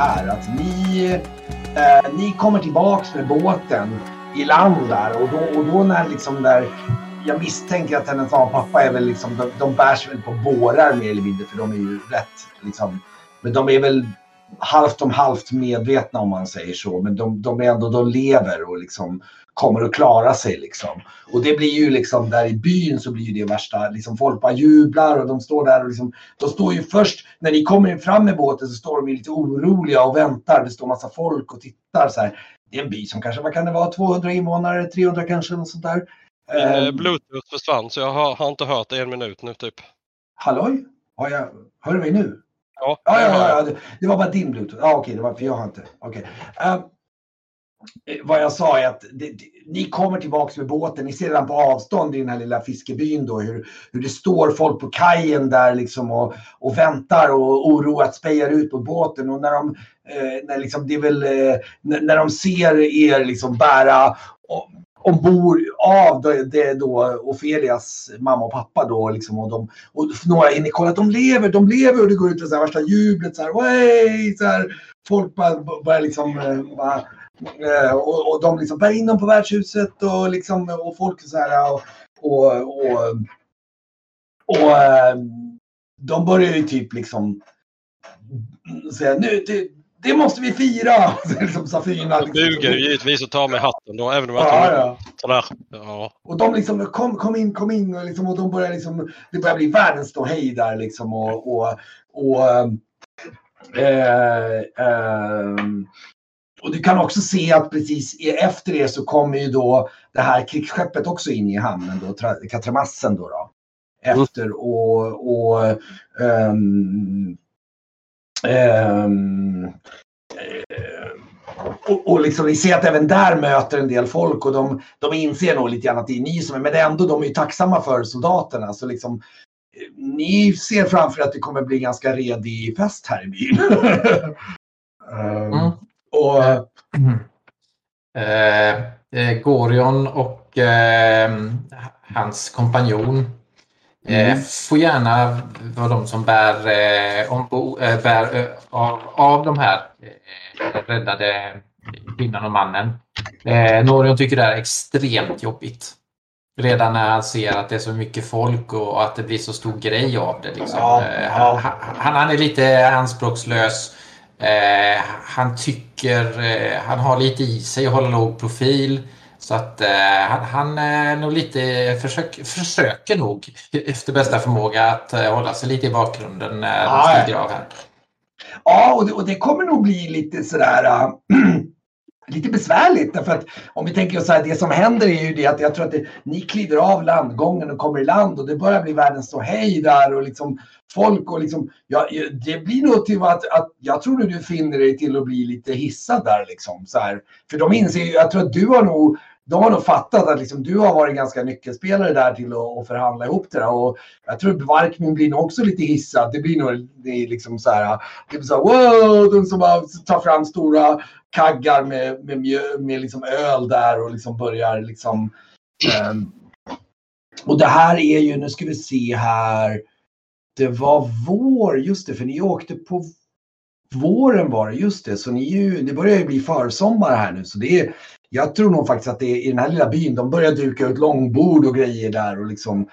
här att ni kommer tillbaks med båten i land där och då när liksom där jag misstänker att hennes pappa är väl liksom de bärs väl på bårar mer eller mindre för de är ju rätt liksom men de är väl halvt om halvt medvetna om man säger så men de är ändå de lever och liksom kommer att klara sig liksom och det blir ju liksom där i byn så blir ju det värsta liksom folk bara jublar och de står där och liksom de står ju först när ni kommer fram med båten så står de ju lite oroliga och väntar det står massa folk och tittar så här det är en by som kanske vad kan det vara 200 invånare 300 kanske något sånt där Bluetooth försvann så jag har inte hört det en minut nu typ. Halloj? Hör du mig nu? Ja. Det var bara din Bluetooth. Ja, okej, det var för jag har inte. Okej. Vad jag sa är att ni kommer tillbaks med båten. Ni ser redan på avstånd i den här lilla fiskebyn då hur det står folk på kajen där liksom och väntar och oroat spejar ut på båten och när de ser er liksom bära ombord av det då Ofelias mamma och pappa då liksom och några in i kollat de lever och det går ut och så här värsta jublet så här way så här folk bara liksom och de liksom bär in dem på värdshuset och liksom och folk så här och de börjar ju typ liksom säga nu det måste vi fira liksom Safina liksom. Buger givetvis och ta med hatten då även om jag ja. Och de liksom kom in och liksom och de börjar liksom det börjar bli världens stå hej där liksom och du kan också se att precis efter det så kommer ju då det här krigsskeppet också in i hamnen då Katramassen då efter och liksom vi ser att även där möter en del folk och de inser nog lite grann att det är ni som är men ändå de är ju tacksamma för soldaterna så liksom ni ser framför att det kommer bli ganska redig fest här i byn. Gorion och hans kompanjon får gärna vara de som bär av de här räddade kvinnan och mannen. Norion tycker det är extremt jobbigt. Redan när han ser att det är så mycket folk och att det blir så stor grej av det. Liksom. Han är lite anspråkslös. Han tycker han har lite i sig och håller låg profil. Så att han nog lite försöker nog efter bästa förmåga att hålla sig lite i bakgrunden när de stiger av här. Ja, och det kommer nog bli lite sådär lite besvärligt därför att om vi tänker så här, det som händer är ju det att jag tror att ni kliver av landgången och kommer i land och det börjar bli världens stå hej där och liksom folk och liksom det blir nog till att jag tror att du finner dig till att bli lite hissad där liksom så här för de inser ju, jag tror att de har nog fattat att liksom, du har varit ganska nyckelspelare där till att förhandla ihop det där. Och jag tror att Varkmin blir nog också lite hissad. Det blir nog det liksom så här wow, de som bara tar fram stora kaggar med liksom öl där och liksom börjar liksom och det här är ju, nu ska vi se här, det var vår, just det, för ni åkte på våren var det, just det, så det börjar ju bli försommar här nu, så det är, jag tror nog faktiskt att det är i den här lilla byn de börjar duka ut långbord och grejer där och liksom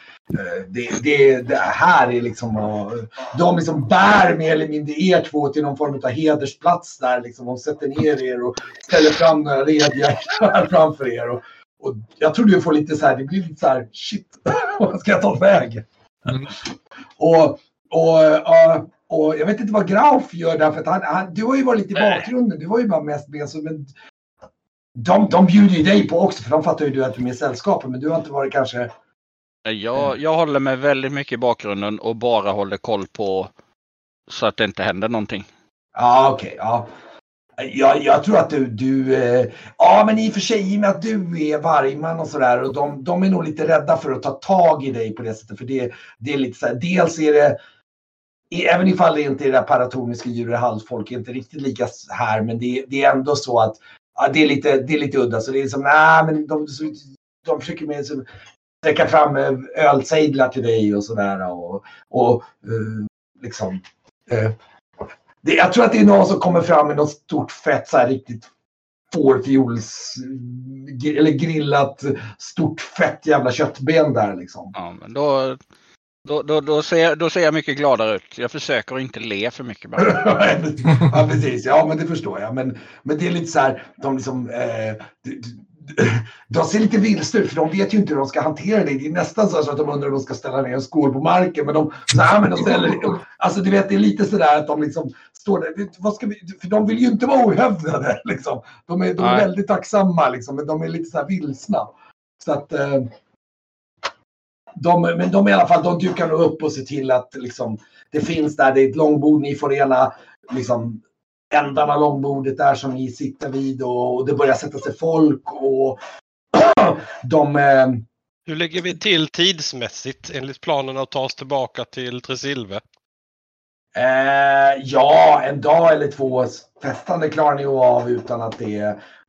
det här är liksom de liksom bär mer eller mindre er två till någon form av hedersplats där liksom, de sätter ner er och ställer fram några redjäktar framför er och jag tror du får lite så här, det blir lite så här shit, vad ska jag ta väg? Och jag vet inte vad Graf gör där för att han du har ju varit lite i bakgrunden, du var ju bara mest med så, men de bjuder ju dig på också, för de fattar ju du att du är med i sällskapet, men du har inte varit kanske... Jag håller mig väldigt mycket i bakgrunden och bara håller koll på så att det inte händer någonting. Ja, okej. Jag tror att du men i och för sig, i och med att du är vargman och sådär, och de är nog lite rädda för att ta tag i dig på det sättet, för det är lite så här, dels är det... Även ifall det inte är det där paratoniska djur och halsfolk är inte riktigt lika här, men det är ändå så att ja, det är lite udda, så det är som men de försöker med så sträcka fram ölsejdlar till dig och sådär och liksom Det, jag tror att det är någon som kommer fram med något stort fett så här riktigt fårfjols eller grillat stort fett jävla köttben där liksom. Ja, men då ser jag mycket gladare ut. Jag försöker inte le för mycket bara. Ja, precis. Ja, men det förstår jag. Men det är lite så här, de liksom de ser lite vilsna ut, för de vet ju inte hur de ska hantera det. Det är nästan så att de undrar om de ska ställa ner en skål på marken, men de så här, men de ställer, alltså du vet, det är lite sådär att de liksom står där, vad ska vi, för de vill ju inte vara ohövdade liksom. De är väldigt tacksamma liksom, men de är lite så här vilsna. Så att de i alla fall, de dukar nog upp och ser till att liksom, det finns där, det är ett långbord, ni får ena liksom ändarna långbordet där som ni sitter vid, och det börjar sätta sig folk och de... Hur lägger vi till tidsmässigt enligt planen att ta oss tillbaka till Tricilve? Ja, en dag eller två festande klarar ni av utan att det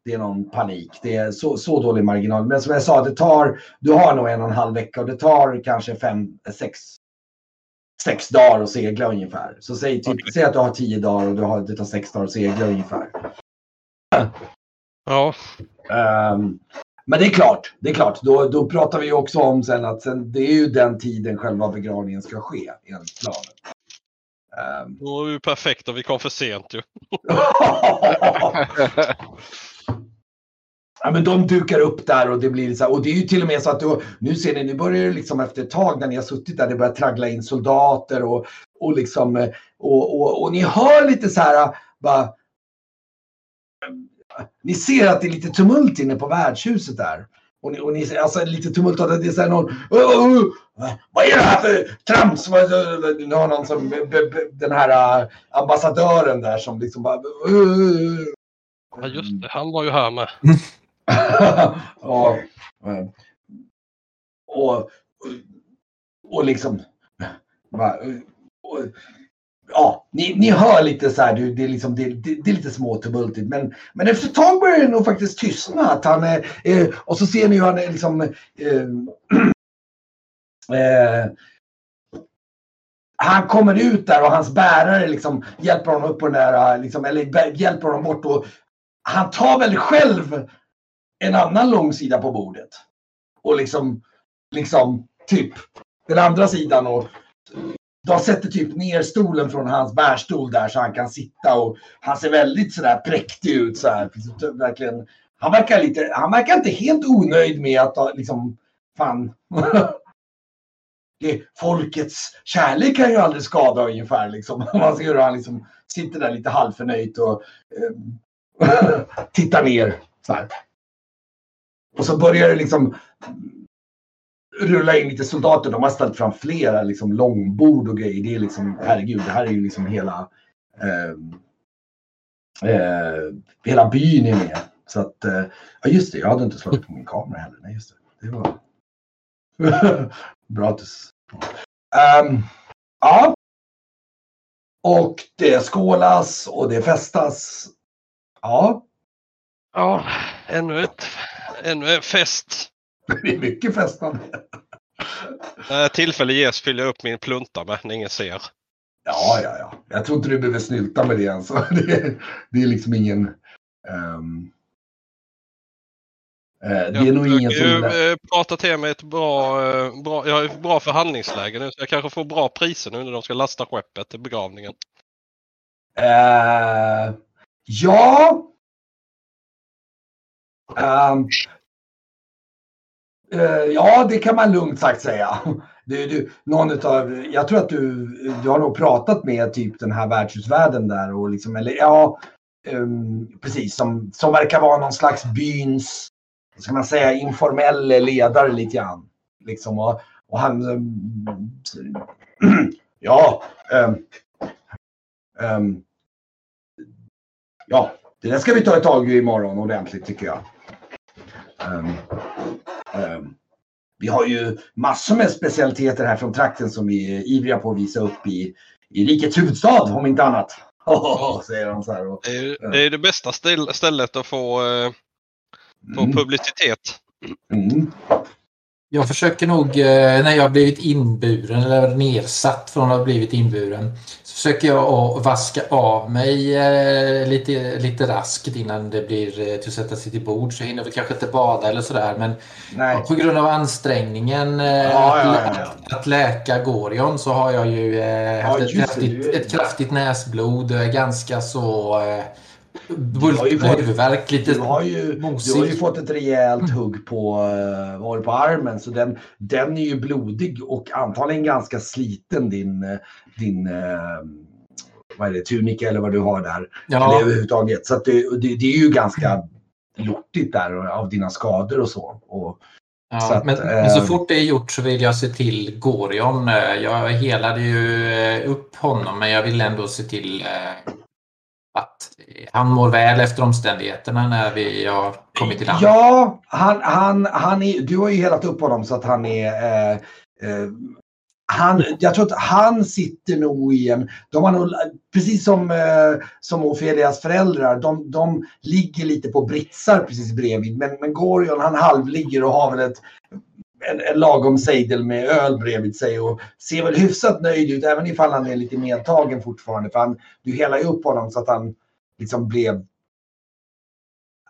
är någon panik. Det är så dålig marginal. Men som jag sa, det tar, du har nog 1,5 vecka och det tar kanske 5-6 dagar att segla ungefär. Så säg att du har 10 dagar och det tar 6 dagar att segla ungefär. Ja. Men det är klart. Då pratar vi ju också om sen att det är ju den tiden själva begravningen ska ske enligt planen. Då är vi ju perfekt och vi kom för sent ju. Ja, men de dukar upp där och det blir så här, och det är ju till och med så att nu ser ni, nu börjar det liksom efter ett tag när ni har suttit där, det börjar traggla in soldater och liksom och ni hör lite så här bara, ni ser att det är lite tumult inne på värdshuset där och ni alltså lite tumult, att det är så här någon vad är det här för trams, ni har någon som den här ambassadören där som liksom bara ja just det, han var ju här med. och liksom ja, ni hör lite så här, det är liksom det är lite småtumultigt, men efter ett tag börjar det nog faktiskt tystna, att han och så ser ni ju han är liksom han kommer ut där och hans bärare liksom hjälper honom upp på den där liksom, eller hjälper honom bort, och han tar väl själv en annan långsida på bordet. Och liksom typ den andra sidan, och de sätter typ ner stolen från hans bärstol där så han kan sitta, och han ser väldigt sådär präktig ut så här. Verkligen, han verkar inte helt onöjd med att liksom fan det, folkets kärlek kan ju aldrig skada ungefär liksom. Man ser hur han liksom sitter där lite halvförnöjt och tittar ner så här. Och så börjar det liksom rulla in lite soldater. De har ställt fram flera liksom långbord och grejer. Det är liksom, herregud, det här är ju liksom hela byn är med. Så att, ja just det, jag hade inte slagit på min kamera heller. Nej just det, det var bra. Ja. Och det skålas och det festas. Ja. Ja, ännu en fest. Det är mycket festande. Tillfälle ges, fyller jag upp min plunta med, när ingen ser. Ja. Jag tror inte du behöver snylta med det alltså. Det är liksom ingen... det är nog ingen som... Jag pratar till mig ett bra... Jag har ett bra förhandlingsläge nu, så jag kanske får bra priser nu när de ska lasta skeppet till begravningen. Ja. Ja, det kan man lugnt sagt säga. Jag tror att du har nog pratat med typ den här värdshusvärden där och liksom, eller ja, precis, som verkar vara någon slags byns, ska man säga, informell ledare lite grann liksom, och han ja, det där ska vi ta ett tag i imorgon ordentligt tycker jag. Vi har ju massor med specialiteter här från trakten som vi är ivriga på att visa upp i rikets huvudstad om inte annat. Säger de så här. Det är det bästa stället att få publicitet. Mm. Jag försöker nog, när jag har blivit inburen eller nedsatt från att ha blivit inburen, så försöker jag att vaska av mig lite raskt innan det blir till att sätta sig till bord. Så jag hinner väl kanske inte bada eller sådär, men nej, på grund av ansträngningen att läka Gorion så har jag ju haft ett kraftigt näsblod, ganska så... Du har ju fått ett rejält hugg på armen, så den är ju blodig och antagligen ganska sliten, din vad är det, tunika eller vad du har där, eller överhuvudtaget. Så att det är ju ganska lortigt där av dina skador och så. Men så fort det är gjort så vill jag se till Gorion. Jag helade ju upp honom, men jag vill ändå se till att han mår väl efter omständigheterna när vi har kommit till land. Ja, du har ju helat upp honom så att han är... jag tror att han sitter nog i en... De har nog, precis som Ofelias föräldrar, de ligger lite på britsar precis bredvid. Men Gorion, han halvligger och har väl en lagom sejdel med öl bredvid sig och ser väl hyfsat nöjd ut, även ifall han är lite medtagen fortfarande, för du helar ju upp honom så att han liksom blev,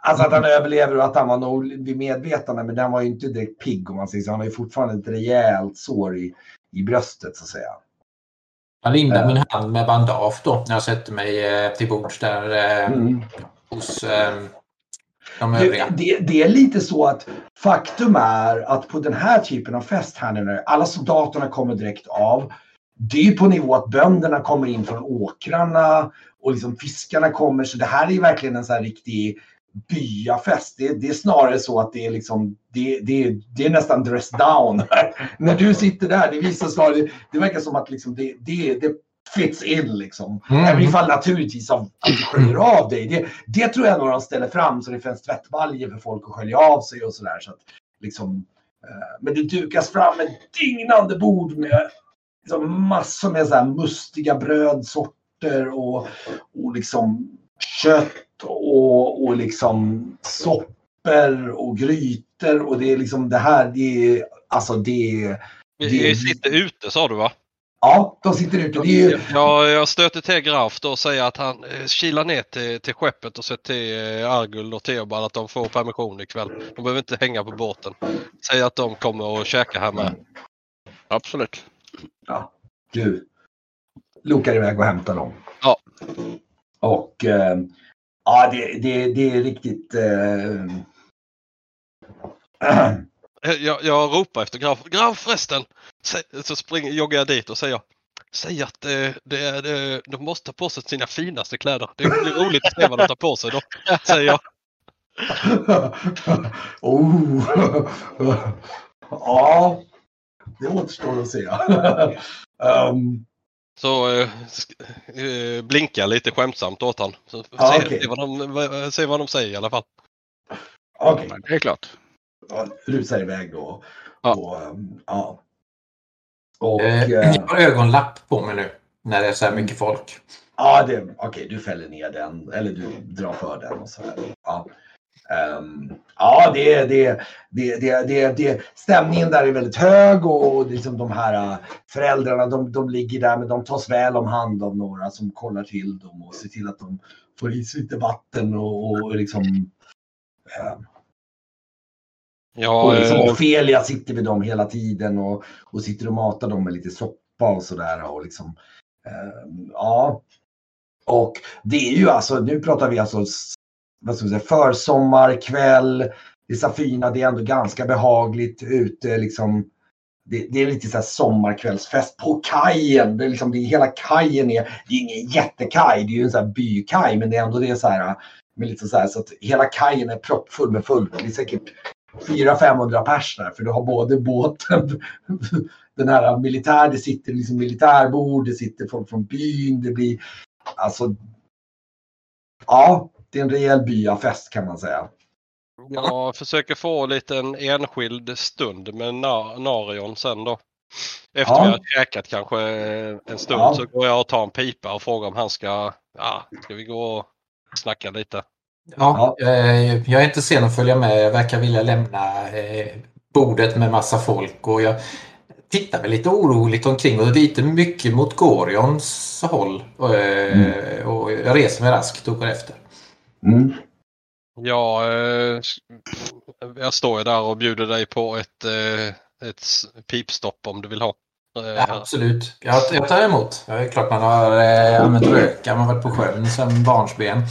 alltså att han överlever och att han var nog vid medvetande, men den var ju inte direkt pigg om man säger så. Han har ju fortfarande ett rejält sår i bröstet så att säga. Jag lindar min hand med bandage då när jag sätter mig till bords där hos det är lite så att faktum är att på den här typen av fest här nu, alla soldaterna kommer direkt av. Det är ju på nivå att bönderna kommer in från åkrarna och liksom fiskarna kommer. Så det här är ju verkligen en sån här riktig byafest. Det är snarare så att det är liksom det är nästan dress down. När du sitter där, det visar snarare, det verkar som att liksom det fits in liksom. Även ifall naturligtvis att du sköljer av dig. Det tror jag när de ställer fram, så det finns tvättbaljer för folk att skölja av sig och sådär. Så att, liksom, men det dukas fram ett dignande bord med liksom, massor med så här mustiga brödsorter och liksom kött och liksom soppor och grytor. Och det är liksom det här, det är alltså det sitter ute, sa du va? Ja, de sitter ute. Jag stöter till Graf och säger att han kilar ner till skeppet och säger till Argauld och Teoban att de får permission ikväll. De behöver inte hänga på båten. Säger att de kommer att käka här med. Absolut. Ja, du lokar iväg och hämtar dem. Ja. Och ja, det är riktigt... Jag ropar efter Graf. Graf förresten! Så joggar jag dit och säger att de måste ta på sig sina finaste kläder. Det blir roligt att se vad de tar på sig då, säger jag. Ja, det återstår att se. Så blinkar lite skämtsamt åt han. Se vad de säger i alla fall. Okej. Det är klart. Rusar iväg då. Ja. Jag har ögonlapp på mig nu när det är så här mycket folk. Ja, okej, du fäller ner den eller du drar för den och så här. Ja. Stämningen där är väldigt hög och liksom de här föräldrarna, de ligger där, men de tas väl om hand av några som kollar till dem och ser till att de får i sig lite vatten och liksom och Ofelia sitter vid dem hela tiden och sitter och matar dem med lite soppa och sådär och liksom och det är ju alltså, nu pratar vi alltså vad ska man säga, försommarkväll i Safina, det är ändå ganska behagligt ute liksom. Det är lite så här sommarkvällsfest på kajen, det är liksom, det är hela kajen är, det är ingen jättekaj, det är ju en sån här bykaj, men det är ändå det är så här med lite så här, så att hela kajen är proppfull med folk, det är säkert 400-500 pers där, för du har både båten, den här militär, det sitter liksom militärbord, det sitter folk från byn, det blir alltså det är en rejäl byafest kan man säga. Jag försöker få lite en enskild stund med Narion sen då. Efter vi har käkat kanske en stund så går jag och tar en pipa och frågar om han ska vi gå och snacka lite. Jag är inte sen att följa med. Jag verkar vilja lämna bordet med massa folk, och jag tittar mig lite oroligt omkring och lite mycket mot Gorions håll, och jag reser mig raskt och går efter. Mm. Ja, jag står ju där och bjuder dig på ett pipstopp om du vill ha. Ja, absolut. Jag tar emot. Det är klart man har använt röka, man har varit på sjön sedan barnsben.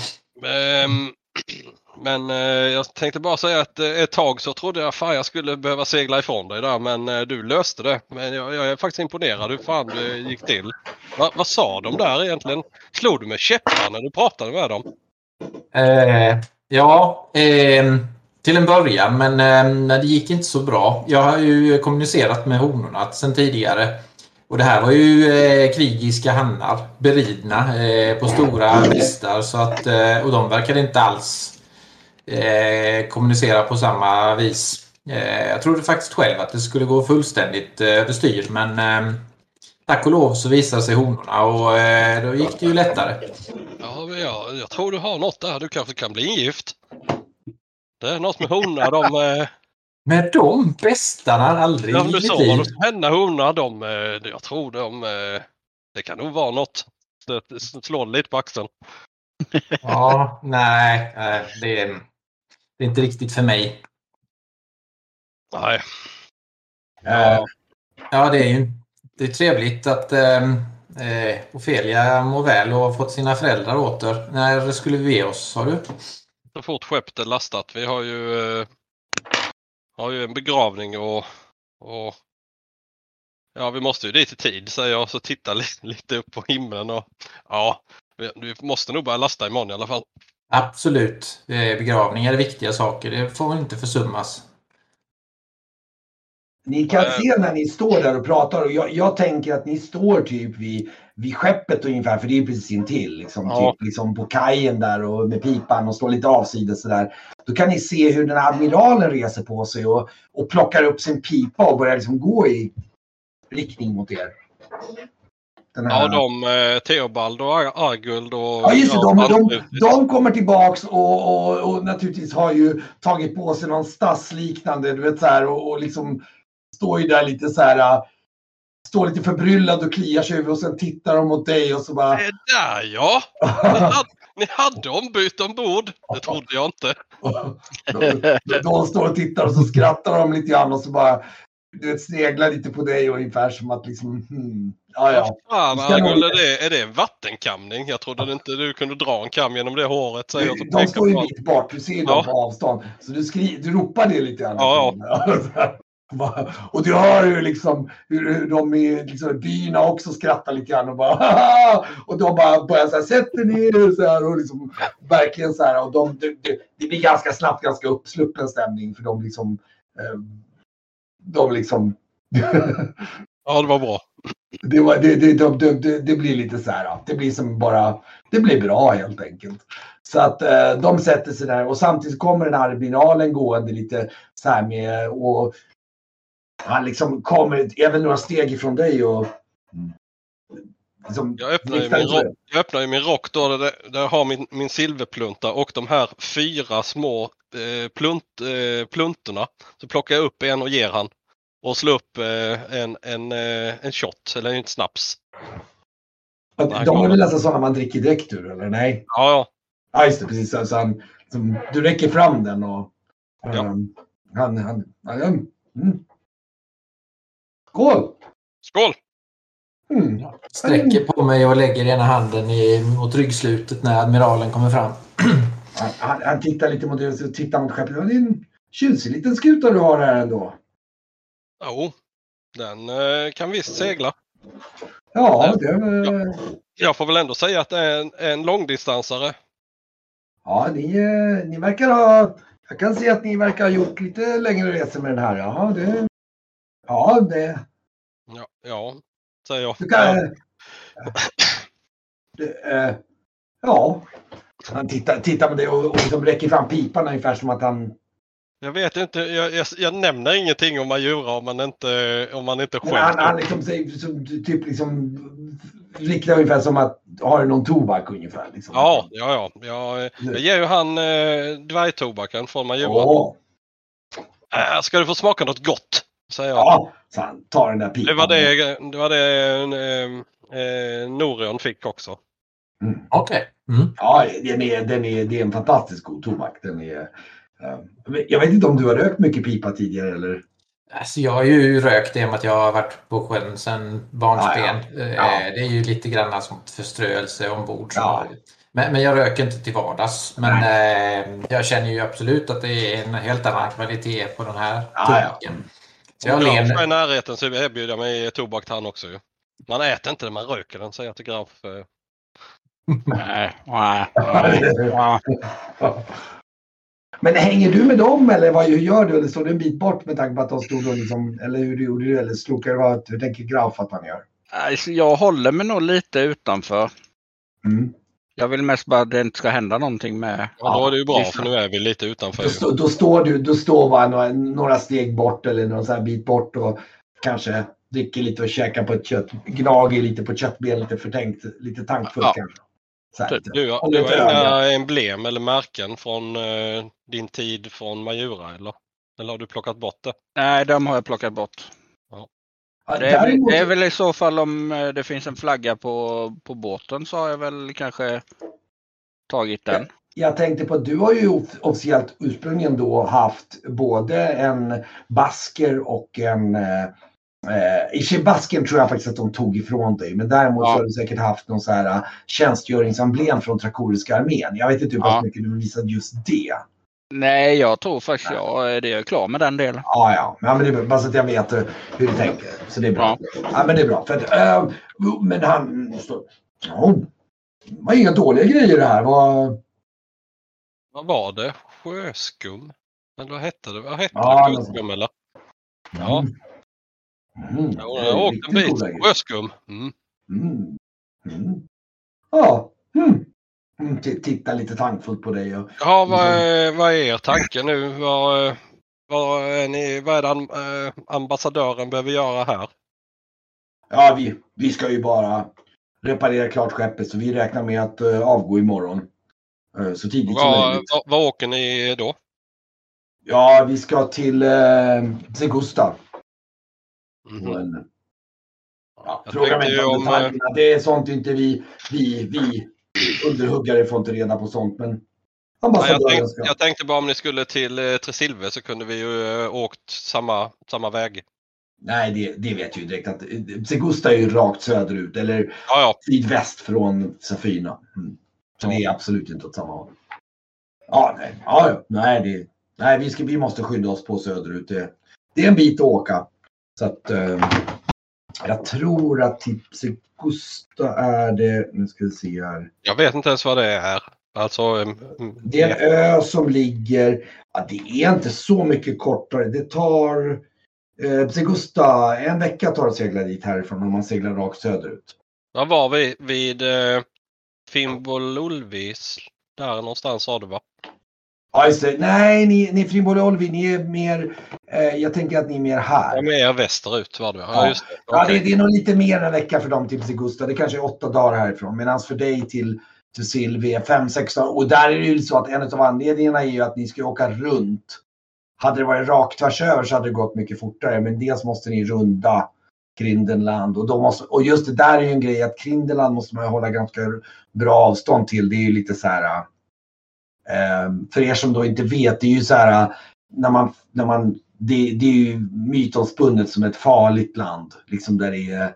Men jag tänkte bara säga att ett tag så trodde jag fan jag skulle behöva segla ifrån dig där, men du löste det. Men jag är faktiskt imponerad hur fan det gick till. Vad sa de där egentligen? Slog du med käppar när du pratade med dem? Till en början, men det gick inte så bra. Jag har ju kommunicerat med honorna sedan tidigare. Och det här var ju krigiska hannar, beridna på stora hästar, så att, och de verkade inte alls kommunicera på samma vis. Jag trodde faktiskt själv att det skulle gå fullständigt överstyr, men tack och lov så visade sig honorna, och då gick det ju lättare. Ja, jag tror du har något där. Du kanske kan bli ingift. Det är något med honorna, de... Men de bestarna aldrig i mitt liv. Ja, du sa henne honorna, jag tror de... Det kan nog vara något. Slå lite på axeln. Ja, nej. Det är inte riktigt för mig. Nej. Ja, det är trevligt att Ofelia mår väl och har fått sina föräldrar åter. När skulle vi ge oss, sa du? Så fort skeppet är lastat. Vi har ju en begravning och ja, vi måste ju dit i tid, säger jag. Så titta lite upp på himlen och ja, vi måste nog bara lasta imorgon i alla fall. Absolut. Begravningar är viktiga saker. Det får inte försummas. Ni kan se när ni står där och pratar, och jag tänker att ni står typ vid skeppet ungefär, för det är precis intill liksom, typ, liksom på kajen där och med pipan och står lite avsides så där. Då kan ni se hur den här admiralen reser på sig och plockar upp sin pipa och börjar liksom gå i riktning mot er. Ja, de Teobald och Argauld och... Ja, just det, de kommer tillbaks och naturligtvis har ju tagit på sig någon stassliknande, du vet så här, och liksom står ju där lite så här, står lite förbryllad och kliar sig över, och sen tittar de mot dig och så bara... Det där, ja! Ni hade ombytt ombord, det trodde jag inte. De står och tittar och så skrattar de lite grann och så bara... Du vet, sneglar lite på dig och ungefär som att liksom... Är det en vattenkamning? Jag trodde inte du kunde dra en kam genom det håret. Så de står ju mitt bort, du ser ju dem på avstånd. Så du ropar det lite grann. Ja. Och du hör ju liksom hur de i liksom, byna också skrattar lite grann och bara haha! Och de bara börjar så här, sätter ner så här, och liksom verkligen så här, och det blir ganska snabbt ganska uppsluppen stämning, för de liksom ja, det var bra. Det blir lite så här, det blir som bara, det blir bra helt enkelt. Så att de sätter sig där, och samtidigt kommer den här admiralen gående lite så här med, och han liksom kommer även några steg ifrån dig och liksom, jag öppnar ju min rock då, där jag har min silverplunta och de här 4 små pluntorna. Så plockar jag upp en och ger han. Och slår upp en shot, eller en snaps. De är väl nästan sådana man dricker direkt ur, eller nej? Ja. Ja, just det, precis. Så han, du räcker fram den och han Skål! Skål! Sträcker på mig och lägger ena handen mot ryggslutet när admiralen kommer fram. Han tittar lite mot det och tittar mot skeppet. Det är en tjusig liten skuta du har här ändå. Jo, den kan visst segla. Ja, jag får väl ändå säga att det är en långdistansare. Ja, ni verkar ha... Jag kan se att ni verkar ha gjort lite längre resor med den här. Ja, det... Ja. Säger jag. Du kan... Ja. Han tittar på det och liksom räcker fram pipan ungefär som att han... Jag vet inte, jag nämner ingenting om Marjura om man inte själv... Han liksom säger, typ liksom riktar ungefär som att har du någon tobak ungefär liksom. Ja. Jag ger ju han dvärgtobaken från Marjura. Ska du få smaka något gott? Säger jag. Ja, fan, ta den där pipan. Det var det Norion fick också. Mm. Okej. Okay. Mm. Ja, det är en fantastiskt god tobak. Den är, jag vet inte om du har rökt mycket pipa tidigare eller? Alltså jag har ju rökt det med att jag har varit på sjön sedan barnsben. Ja, ja. Ja. Det är ju lite grann som förströelse ombord. Ja. Men jag röker inte till vardags. Men jag känner ju absolut att det är en helt annan kvalitet på den här tobaken. Ja. Så jag lever i närheten så erbjuder mig tobak till han också. Man äter inte det, man röker den, säger jag till Graf. Nej. Men hänger du med dem eller vad gör du? Eller står du en bit bort med tanke på att de stod och liksom, eller hur gjorde du? Eller slokar du vad? Hur tänker Graf att han gör? Alltså, jag håller mig nog lite utanför. Mm. Jag vill mest bara att det inte ska hända någonting med... Ja, då är det ju bra, för nu är vi lite utanför. Då står man några steg bort eller någon så här bit bort och kanske dricker lite och käkar på ett kött. Gnager lite på köttben, lite förtänkt, lite tankfullt kanske. Så här, du har inga emblem eller märken från din tid från Marjura, eller har du plockat bort det? Nej, de har jag plockat bort. Ja. Det är väl i så fall om det finns en flagga på båten så har jag väl kanske tagit den. Jag tänkte på att du har ju officiellt ursprungligen då haft både en basker och en... I basken tror jag faktiskt att de tog ifrån dig, men däremot så har du säkert haft någon så här tjänstgöringsemblem från trakoriska armén. Jag vet inte hur pass mycket du visade just det. Nej, jag tror faktiskt jag är klar med den delen. Ja, men det är bara så att jag vet hur du tänker. Så det är bra. Ja, men det är bra. För att, men han... det var inga dåliga grejer det här. Vad var det? Sjöskum? Eller vad hette det? Sjöskum eller? Ja. Mm. Jag åkte en bit sjöskum. Ja. Titta lite tankfullt på dig. Och... Ja, vad är er tanke nu? Vad är det ambassadören behöver göra här? Ja, vi ska ju bara reparera klart skeppet så vi räknar med att avgå imorgon. Så tidigt som möjligt. Vad åker ni då? Ja, vi ska till Sygusta. Fråga mig inte om detaljerna. Det är sånt inte vi underhuggare får inte reda på sånt, men jag tänkte bara om ni skulle till Tricilve så kunde vi ju åkt samma väg. Nej, det vet ju direkt att Sygusta är ju rakt söderut eller sydväst från Safina. Så det är absolut inte åt samma håll. Vi måste skynda oss på söderut. Det är en bit att åka. Så att jag tror att Sygusta är det, nu ska vi se här. Jag vet inte ens vad det är här. Alltså, det är en ö som ligger, det är inte så mycket kortare. Det tar, Sygusta, en vecka tar att segla dit härifrån om man seglar rakt söderut. Där var vi vid Fimbololvis, där någonstans sa du va? Alltså, nej, ni Fimbololvi, ni är mer, jag tänker att ni är mer här. Ja, mer västerut var du. Ja, just det. Okay. Ja, det är nog lite mer en vecka för dem till Sygusta. Det kanske är 8 dagar härifrån. Medan för dig till Silvia 5-6 dagar. Och där är det ju så att en av anledningarna är ju att ni ska åka runt. Hade det varit rakt tvärs över så hade det gått mycket fortare. Men dels måste ni runda Krindenland. Och just det där är ju en grej att Krindenland måste man hålla ganska bra avstånd till. Det är ju lite så här... för er som då inte vet, det är ju så här när man det är ju mytomspunnet som ett farligt land liksom, där det är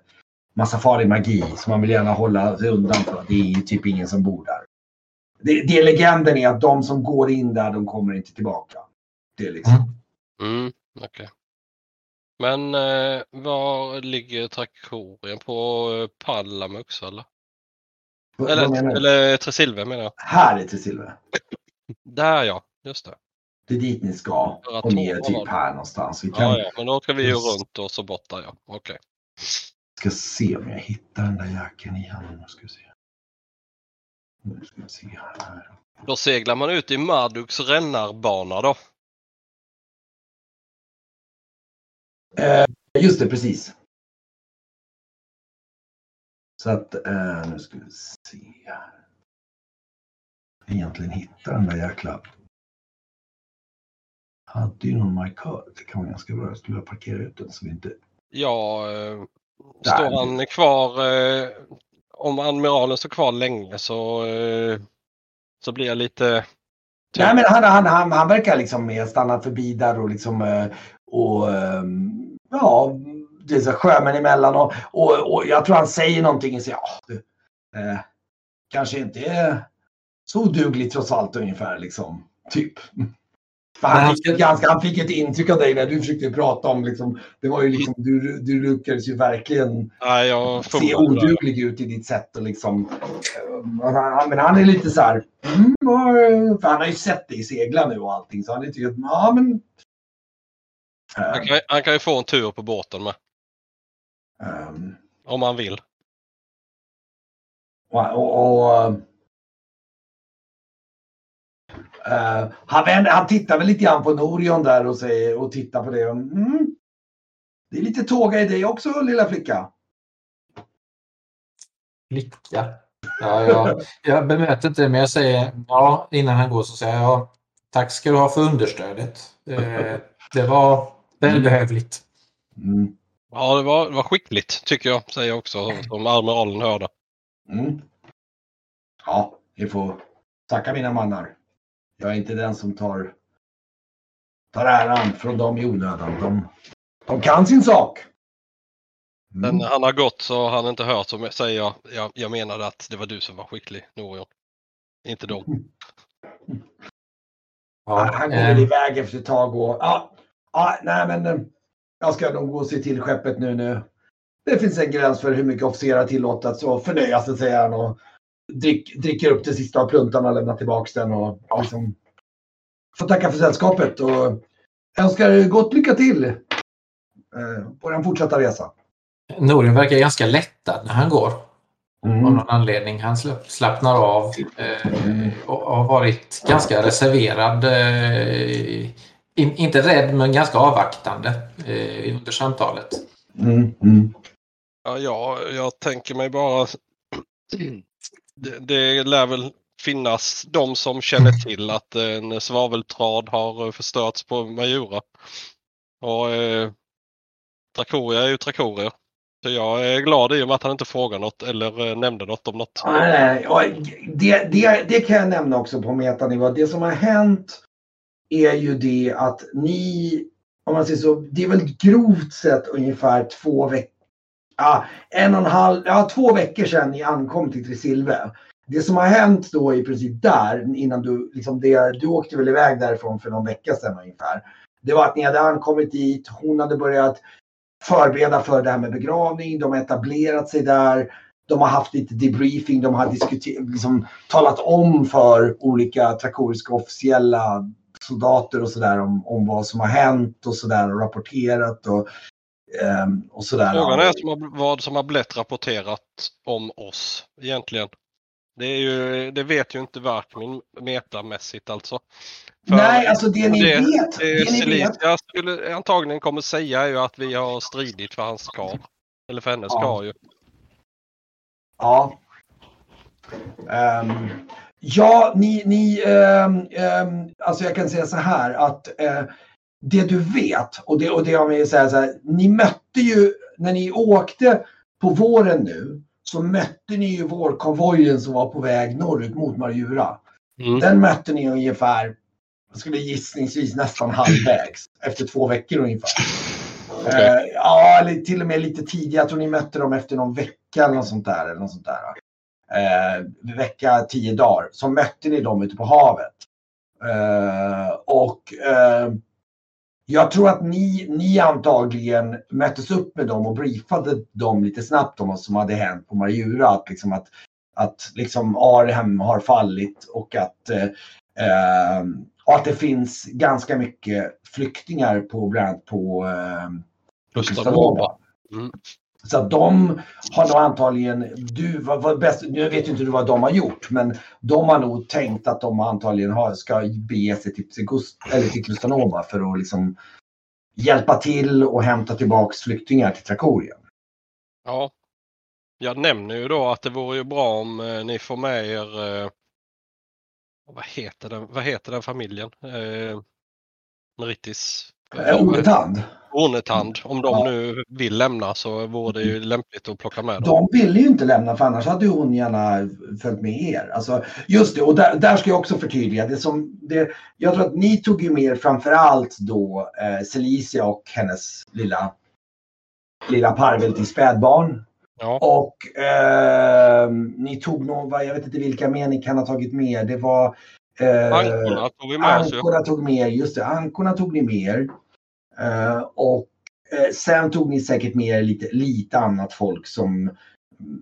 massa farlig magi som man vill gärna hålla sig undan för. Det är ju typ ingen som bor där. Det legenden är att de som går in där, de kommer inte tillbaka. Det är liksom okej. Men var ligger Trakorien på Pallamux eller? Eller Tricilve menar jag. Här är Tricilve. Där just det. Det är dit ni ska. Och ni är typ här någonstans. Men då ska vi ju runt och så bort där. Okej. Ska se om jag hittar den där jackan igen. Nu ska vi se här. Då seglar man ut i Marduks rännarbana då. Just det, precis. Så att, nu ska vi se. Egentligen hitta den där jäkla. hade ju någon markör. Det kan vara ganska bra. Skulle jag parkera ut den så vi inte... Ja, står han kvar... om admiralen står kvar länge så blir jag lite... Nej, men han verkar liksom mer stanna förbi där och liksom... Och ja, det är så sjömän emellan. Och jag tror han säger någonting och säger... kanske inte är så dugligt trots allt ungefär liksom. Typ. Han fick ett intryck av dig när du försökte prata om liksom, det var ju liksom, du lyckades ju verkligen se oduglig ut i ditt sätt och liksom, men han är lite så här, för han har ju sett dig segla nu och allting, så han är typ, ja men han kan ju få en tur på båten med om han vill. Han tittar väl lite grann på Norion där och säger, och tittar på det. Det är lite tåga i dig också, lilla flicka. Flicka? Ja, jag bemöter inte det, men jag säger ja, innan han går så säger jag ja, tack ska du ha för understödet. Det var välbehövligt. Ja, det var skickligt tycker jag, säger jag också, som armerallen hörde. Ja, vi får tacka mina mannar. Jag är inte den som tar äran från dem i onödan. De kan sin sak. Men han har gått så han inte hört, så säger jag menade att det var du som var skicklig, Norion. Inte de. Han går väl iväg efter ett tag och jag ska nog gå och se till skeppet nu. Det finns en gräns för hur mycket officerare tillåtas och förnöja sig, säger han, och dricker upp det sista av pluntan och lämnar tillbaka den och liksom får tacka för sällskapet och önskar gott lycka till på den fortsatta resan. Norion verkar ganska lättad när han går. Av någon anledning. Han slappnar av och har varit ganska reserverad. Inte rädd men ganska avvaktande under samtalet. Ja, jag tänker mig bara... Det lär väl finnas de som känner till att en svaveltrad har förstörts på Marjura. Och Trakoria är ju Trakoria. Så jag är glad i och med att han inte frågar något eller nämnde något om något. Det kan jag nämna också på metanivå. Det som har hänt är ju det att ni, om man säger så, det är väl grovt sett ungefär 2 veckor. Ja, 2 veckor sedan ni ankom till Tricilve. Det som har hänt då i princip där, innan du, liksom du åkte väl iväg därifrån för någon vecka sedan ungefär. Det var att ni hade ankommit dit, hon hade börjat förbereda för det här med begravning, de har etablerat sig där, de har haft lite debriefing, de har liksom talat om för olika trakoriska officiella soldater och sådär om vad som har hänt och sådär och rapporterat och sådär. Frågan är vad som har blivit rapporterat om oss egentligen. Det vet ju inte Varkmin metamässigt alltså. För nej, alltså det ni vet. Celicia skulle antagligen kommer säga ju att vi har stridit för hans kar. Eller för hennes kar ju. Ja. Ja, ni alltså jag kan säga så här att det du vet, och det jag vill säga så här, ni mötte ju, när ni åkte på våren nu, så mötte ni ju vårkonvojen som var på väg norrut mot Marjura. Den mötte ni ungefär, jag skulle gissningsvis nästan halvvägs, efter 2 veckor ungefär. Okay. Eller till och med lite tidigare, jag tror ni mötte dem efter någon vecka eller något sånt där. Vecka 10 dagar, så mötte ni dem ute på havet. Jag tror att ni antagligen möttes upp med dem och briefade dem lite snabbt om vad som hade hänt på Marjura. Att liksom Arhem har fallit och att det finns ganska mycket flyktingar på bland annat på Gustavoba. Så att de har nog antagligen, nu vet inte du vad de har gjort, men de har nog tänkt att de antagligen ska bege sig till Gustavoba för att liksom hjälpa till och hämta tillbaka flyktingar till Trakorien. Ja, jag nämner ju då att det vore ju bra om ni får med er, vad heter den familjen? Meritis. Ornetand. Ornetand. Om de nu vill lämna så vore det ju lämpligt att plocka med dem. De vill ju inte lämna, för annars hade ju hon gärna följt med er. Alltså, just det, och där ska jag också förtydliga. Jag tror att ni tog ju med framförallt då Celicia och hennes lilla parvel till spädbarn. Ja. Och ni tog några, jag vet inte vilka mer ni kan ha tagit med. Det var... ankorna tog vi med. Ankorna tog med, just det. Ankorna tog ni med. Och sen tog ni säkert med lite annat folk som...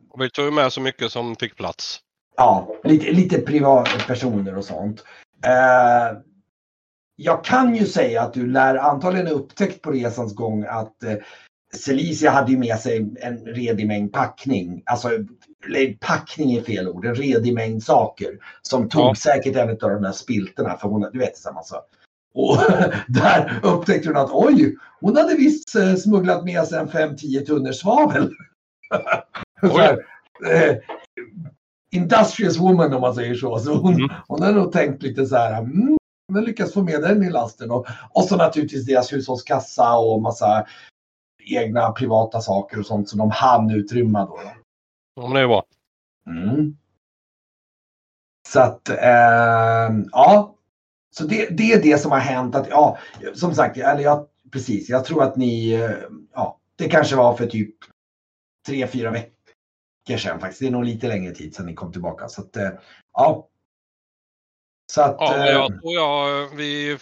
Och vi tog med så mycket som fick plats. Ja, lite privatpersoner och sånt. Jag kan ju säga att du lär antagligen upptäckt på resans gång att... Celicia hade ju med sig en redig mängd packning. Alltså, packning är fel ord. En redig mängd saker. Som tog säkert en av de där spilterna. För hon, du vet, samma sak. Och där upptäckte hon att oj, hon hade visst smugglat med sig en 5-10 tunnor svavel. Industrious woman, om man säger så. Så hon hade nog tänkt lite så här... hon lyckas få med den i lasten. Och så naturligtvis deras hushållskassa och massa... egna privata saker och sånt som de hann utrymma då. Ja, men det är bra. Mm. Så att så det är det som har hänt, att som sagt, eller precis, jag tror att ni det kanske var för typ 3-4 veckor sedan faktiskt. Det är nog lite längre tid sedan ni kom tillbaka, så att jag tror vi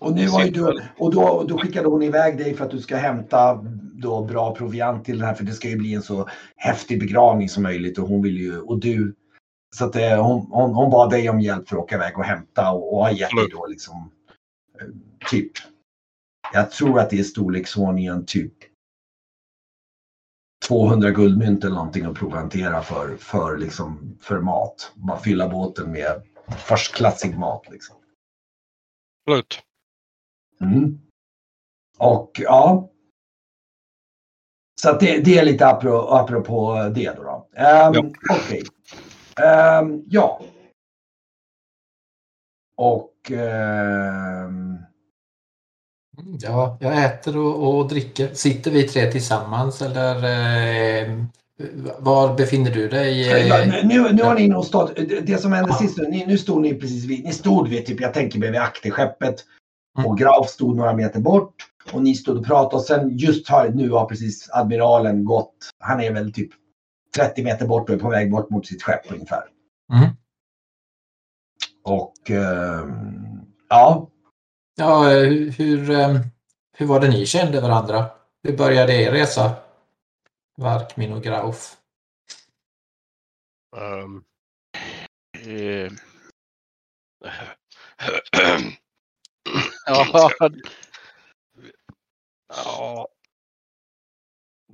och nu har ju du, och då skickade hon iväg dig för att du ska hämta då bra proviant till den här, för det ska ju bli en så häftig begravning som möjligt, och hon vill ju, och du, så att hon bad dig om hjälp för att åka iväg och hämta och ha gett dig då liksom typ, jag tror att det är storleksordningen typ 200 guldmynt eller någonting att proviantera för liksom för mat, bara fylla båten med förstklassig mat liksom. Absolut. Mm. Och så att det är lite apropå det då. Okej. Jag äter och dricker. Sitter vi tre tillsammans eller var befinner du dig? Nu har ni nog stått. Det som hände sist, nu stod ni precis vid. Ni stod vid typ, jag tänker mig vid akterskeppet. Och Graf stod några meter bort och ni stod och pratade, och sen just här, nu har precis admiralen gått. Han är väl typ 30 meter bort och är på väg bort mot sitt skepp ungefär. Mm. Och hur var det ni kände varandra? Hur började er resa? Varkmin och Graf.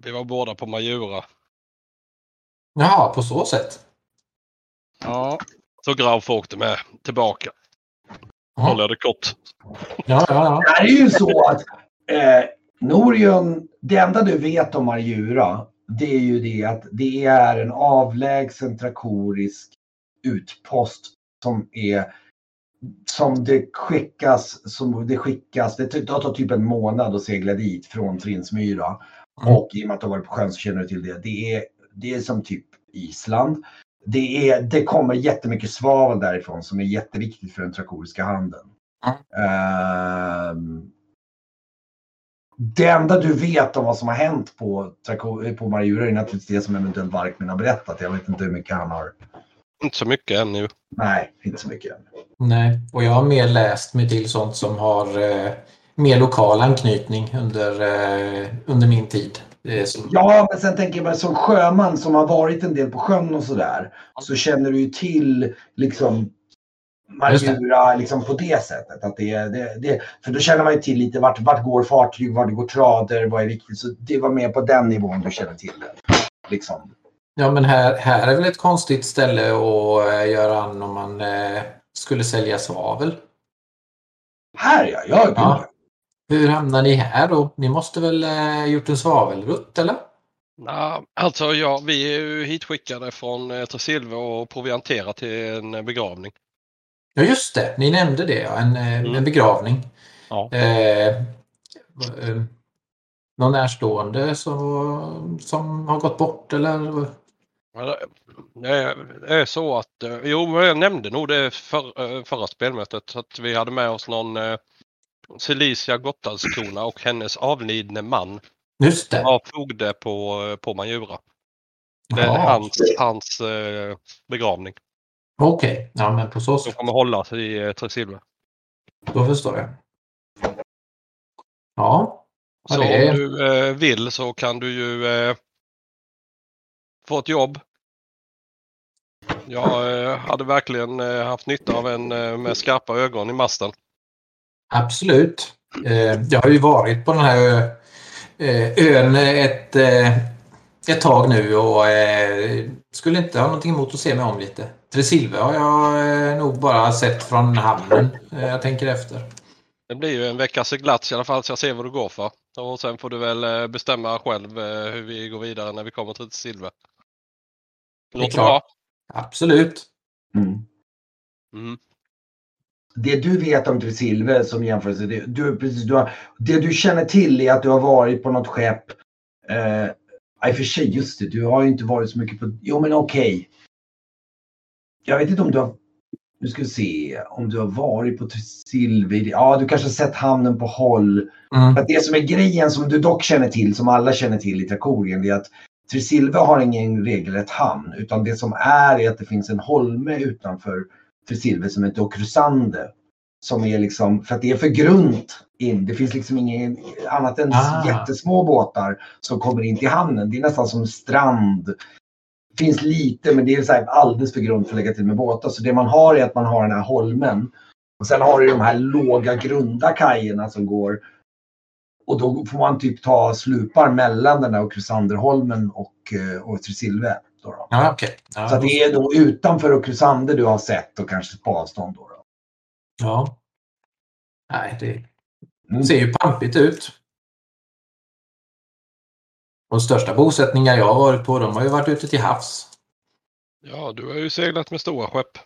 Vi var båda på Marjura. Ja, på så sätt. Ja, så Graf åkte med tillbaka. Håller det kort. Ja. Det är ju så att Norion, det enda du vet om Marjura, det är ju det att det är en avlägsen trakorisk utpost som det skickas. Det tar typ en månad att segla dit från Trinsmyra. Och i och med att du har varit på sjön så känner du till det. Det är som typ Island. Det kommer jättemycket svavel därifrån som är jätteviktigt för den trakoriska handeln. Det enda du vet om vad som har hänt på Marjura är naturligtvis det som eventuellt Varkmin har berättat. Jag vet inte hur mycket han har... Inte så mycket ännu. Nej, inte så mycket ännu. Nej, och jag har mer läst mig till sånt som har mer lokal anknytning under min tid. Ja, men sen tänker jag bara som sjöman som har varit en del på sjön och sådär, så känner du ju till liksom Marjura liksom på det sättet. Att det, för då känner man ju till lite vart går fartyg, vart det går trader, vad är viktigt. Så det var mer på den nivån du känner till det. Liksom. Ja, men här är väl ett konstigt ställe att göra an om man skulle sälja svavel. Här ja. Hur hamnar ni här då? Ni måste väl gjort en svavelrutt eller? Nej, alltså vi är ju hitskickade från Tricilve och proviantera till en begravning. Ja, just det. Ni nämnde det. Ja. En begravning. Ja. Någon närstående som har gått bort, eller? Det är så att, jo, jag nämnde nog det förra spelmötet, att vi hade med oss någon Cecilia Gottalskrona och hennes avlidne man. Just det. Av fogde på Marjura. Det är hans begravning. Okej, okay. Ja, men på så sätt. De kommer hållas i Tricilve. Då förstår jag. Ja. Så om du vill så kan du ju få ett jobb. Jag hade verkligen haft nytta av en med skarpa ögon i masten. Absolut. Jag har ju varit på den här ön ett tag nu och skulle inte ha någonting emot att se mig om lite. Tricilve har jag nog bara sett från hamnen. Jag tänker efter. Det blir ju en veckas seglats i alla fall, så jag ser vad du går för. Och sen får du väl bestämma själv hur vi går vidare när vi kommer till Tricilve. Det är klart. Absolut. Mm. Mm. Det du vet om Tricilve som jämförelse, det du känner till är att du har varit på något skepp. I för sig, just det, du har ju inte varit så mycket på... Jo, men okej. Jag vet inte om du har... Nu ska vi se om du har varit på Tricilve. Ja, du kanske har sett hamnen på håll. Mm. Att det som är grejen som du dock känner till, som alla känner till i Trakorien, är att Tricilve har ingen regelrätt hamn. Utan det som är att det finns en holme utanför Tricilve som heter Ocruzande. Som är liksom, för att det är för grunt in. Det finns liksom ingen annat än jättesmå båtar som kommer in till hamnen. Det är nästan som strand. Finns lite, men det är så här alldeles för grund för att lägga till med båtar. Så det man har är att man har den här holmen. Och sen har du de här låga grunda kajerna som går. Och då får man typ ta slupar mellan den här Ocruzanderholmen och Tricilve. Ja, okay. Ja, så att det är då utanför Ocruzander du har sett och kanske på avstånd då. Ja. Nej, det ser ju pampigt ut. De största bosättningar jag har varit på, de har ju varit ute till havs. Ja, du har ju seglat med stora skepp.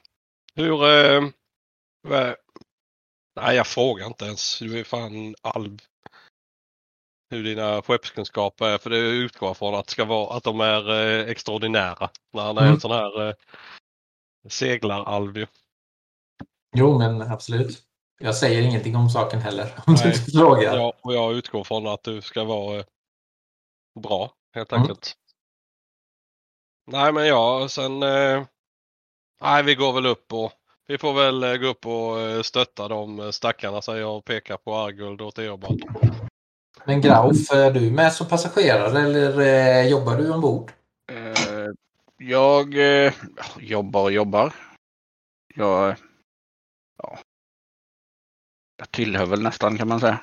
Hur... nej, jag frågar inte ens. Du är fan alv. Hur dina skeppskunskaper är. För det utgår från att, att de är extraordinära. När han är en sån här seglaralv. Jo, men absolut. Jag säger ingenting om saken heller. Om nej, du frågar. Ja, och jag utgår från att du ska vara... bra, helt enkelt. Nej, men ja, sen... nej, vi går väl upp och... Vi får väl gå upp och stötta de stackarna, så jag pekar på Argauld och Teoban. Men Graf, är du med som passagerare eller jobbar du ombord? Jag jobbar. Jag tillhör väl nästan, kan man säga.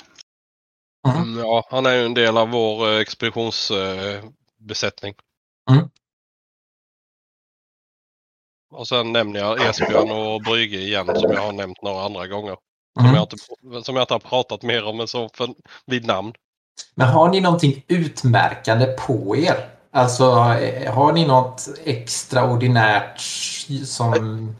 Mm. Ja, han är ju en del av vår expeditionsbesättning. Och sen nämner jag Esbjörn och Brygge igen, som jag har nämnt några andra gånger. Som jag inte har pratat mer om än så vid namn. Men har ni någonting utmärkande på er? Alltså, har ni något extraordinärt som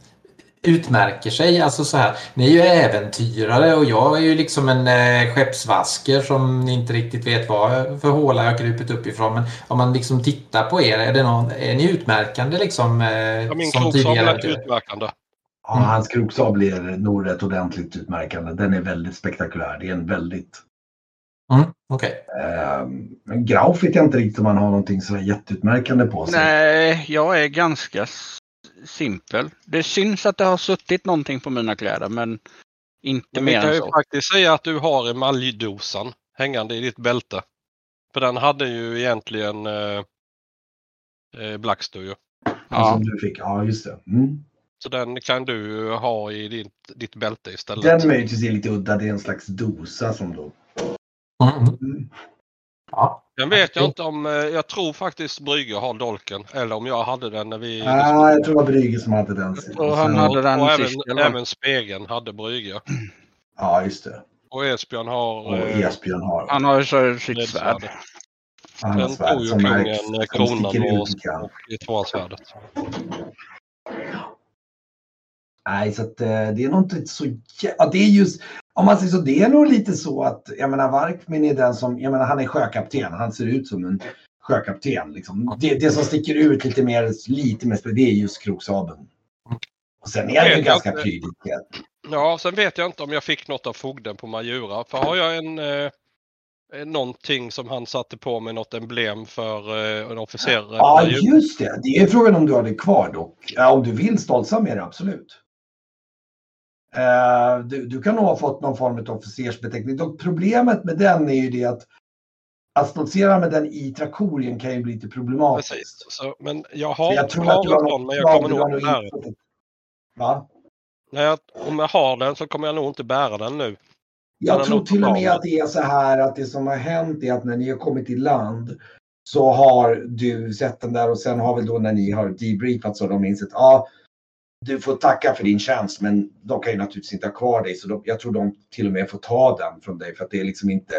utmärker sig, alltså så här. Ni är ju äventyrare och jag är ju liksom en skeppsvasker som inte riktigt vet vad för håla jag krypit uppifrån, men om man liksom tittar på er, är ni utmärkande liksom? Ja, min kroksabel är utmärkande. Ja, hans kroksabel är nog rätt ordentligt utmärkande. Den är väldigt spektakulär. Det är en väldigt... Okej. Men Graf vet jag inte riktigt om man har någonting som är jätteutmärkande på sig. Nej, jag är ganska... simpel. Det syns att det har suttit någonting på mina kläder, men inte mer än så. Jag kan ju faktiskt säga att du har emaljdosan hängande i ditt bälte. För den hade ju egentligen Blackstone ju. Ja, som du fick. Ja, just det. Mm. Så den kan du ha i ditt bälte istället. Den är ju lite udda. Det är en slags dosa som då... Ja. Den vet jag inte om, jag tror faktiskt Brygge har dolken, eller om jag hade den när vi... Ja, jag tror det var Brygge som hade den. Och han hade den och även spegeln hade Brygge. Ja, just det. Och Esbjörn har... Han har ju sitt svärd. Den tog ju kungen, kronan och i två svärdet. Nej, så att, det är nog inte så... Ja, det är just... Om man säger så, det är nog lite så att... Jag menar, Varkmin är den som... Jag menar, han är sjökapten. Han ser ut som en sjökapten. Liksom. Det som sticker ut lite mer, det är just kroksabeln. Och sen är det ju ganska tydligt. Ja, sen vet jag inte om jag fick något av fogden på Marjura. För har jag en... någonting som han satte på med något emblem för en officerare. Ja, just det. Det är frågan om du har det kvar dock. Ja, om du vill stolsa med det, absolut. Du kan nog ha fått någon form av officersbeteckning. Dock problemet med den är ju det att stoltsera med den i Trakorien kan ju bli lite problematiskt. Precis. Så, men jag har jag kommer nog inte bära den. Va? Nej, om jag har den så kommer jag nog inte bära den nu. Jag tror till och med att det är så här att det som har hänt är att när ni har kommit i land så har du sett den där och sen har väl då när ni har debriefat så de insett ja, du får tacka för din tjänst men de kan ju naturligtvis inte ha kvar dig så jag tror de till och med får ta den från dig för att det är liksom inte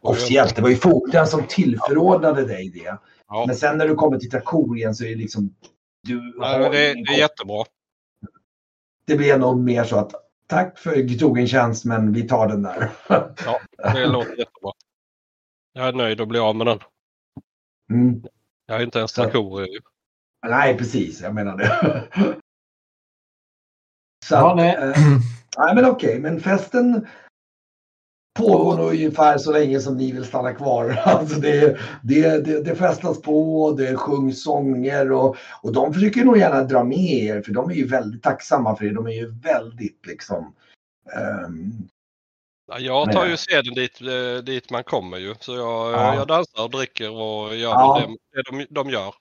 officiellt. Det var ju fogden som tillförordnade dig det. Ja. Men sen när du kommer till Trakorien så är det liksom du... Ja, det är jättebra. Det blir nog mer så att tack för att du tog en tjänst, men vi tar den där. Ja, det låter jättebra. Jag är nöjd att bli av med den. Mm. Jag är inte ens traktor. Nej, precis. Jag menar det. Så, ja, nej. Nej, men okej. Men festen pågår nog ungefär så länge som ni vill stanna kvar. Alltså det festas på, det sjungs sånger och de försöker nog gärna dra med er för de är ju väldigt tacksamma för det. De är ju väldigt liksom... jag tar ju seden dit man kommer ju. Så jag dansar och dricker och gör det de gör.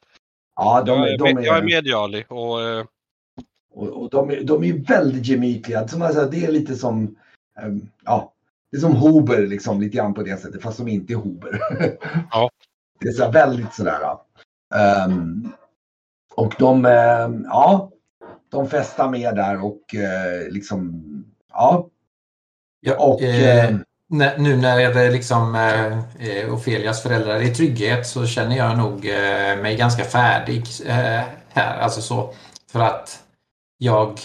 Ja, jag är medgörlig. Och de är ju väldigt gemytliga. Som jag säger, det är lite som... Det är som Hober, liksom, lite grann på det sättet, fast som inte är Hober. Ja. Det är så väldigt sådär. Och de festar med där och liksom, ja. Och, nu när det är liksom Ofelias föräldrar i trygghet så känner jag nog mig ganska färdig här. Alltså så, för att jag...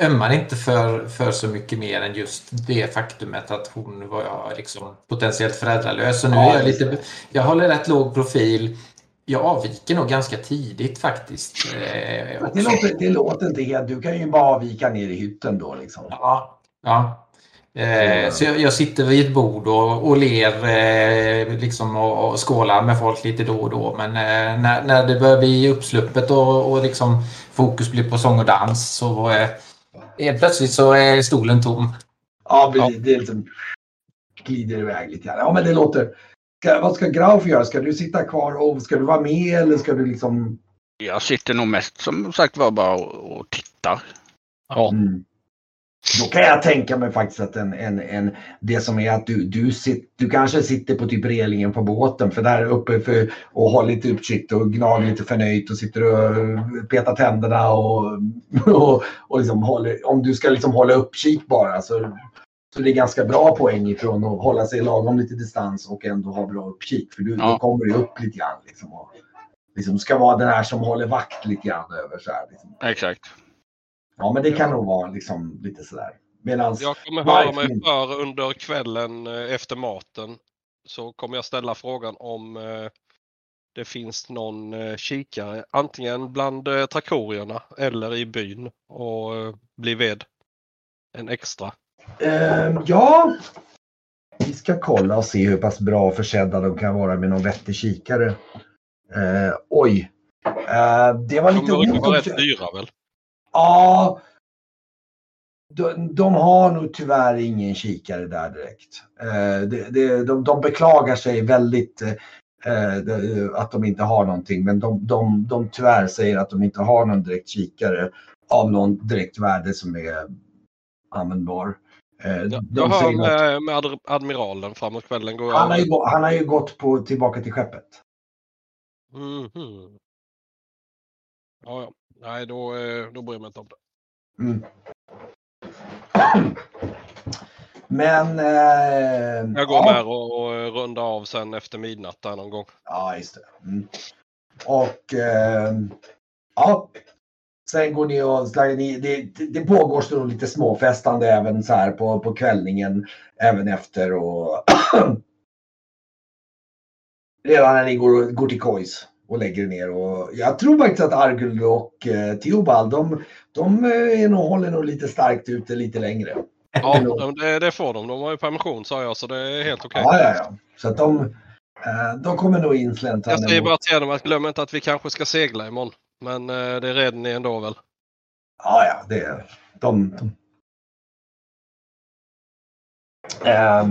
ömmar inte för så mycket mer än just det faktumet att hon var liksom potentiellt föräldralös. Så nu är jag håller rätt låg profil. Jag avviker nog ganska tidigt faktiskt. Det låter inte helt. Du kan ju bara avvika ner i hytten då liksom. Ja. Så jag sitter vid ett bord och ler liksom och skålar med folk lite då och då. Men när det börjar bli uppsluppet och liksom fokus blir på sång och dans så plötsligt så är stolen tom. Ja, det liksom glider iväg lite grann. Ja, men det låter... Vad ska Graf göra? Ska du sitta kvar och ska du vara med eller ska du liksom... Jag sitter nog mest som sagt bara och tittar. Ja. Mm. Då kan jag tänka mig faktiskt att det som är att du kanske sitter på typ relingen på båten för där uppe och har lite utsikt och gnager lite förnöjt och sitter och petar tänderna och liksom håller, om du ska liksom hålla uppsikt bara så det är ganska bra poäng ifrån att hålla sig lagom lite distans och ändå ha bra uppsikt för då kommer du upp lite grann liksom, och liksom ska vara den här som håller vakt lite grann över så här liksom. Exakt. Ja, men det kan nog vara liksom lite sådär. Medans jag kommer höra mig för under kvällen efter maten så kommer jag ställa frågan om det finns någon kikare antingen bland trakorierna eller i byn och bli ved en extra. Ja, vi ska kolla och se hur pass bra försedda de kan vara med någon vettig kikare. Det var lite olyckligt. De var rätt dyra väl? Ja, de har nog tyvärr ingen kikare där direkt. De beklagar sig väldigt att de inte har någonting. Men de tyvärr säger att de inte har någon direkt kikare av någon direkt värde som är användbar. Jag har med admiralen framåt kvällen. Han har ju gått tillbaka till skeppet. Mm-hmm. Ja. Nej, då bryr jag mig inte om det. Mm. Men... jag går med och rundar av sen efter midnatt där någon gång. Ja, just det. Mm. Och... Sen går ni och slaggar ni. Det pågår så lite småfestande även så här på kvällningen. Även efter och redan när ni går till kojs och lägger ner. Och jag tror faktiskt att Argauld och Teoban, de håller nog lite starkt ute lite längre. Ja, det får de. De har ju permission, sa jag, så det är helt okej. Okay. Ja. Så att de kommer nog insläntande. Jag säger bara till dem att glöm inte att vi kanske ska segla imorgon. Men det redde ni ändå väl? Ja, det är de. Ja.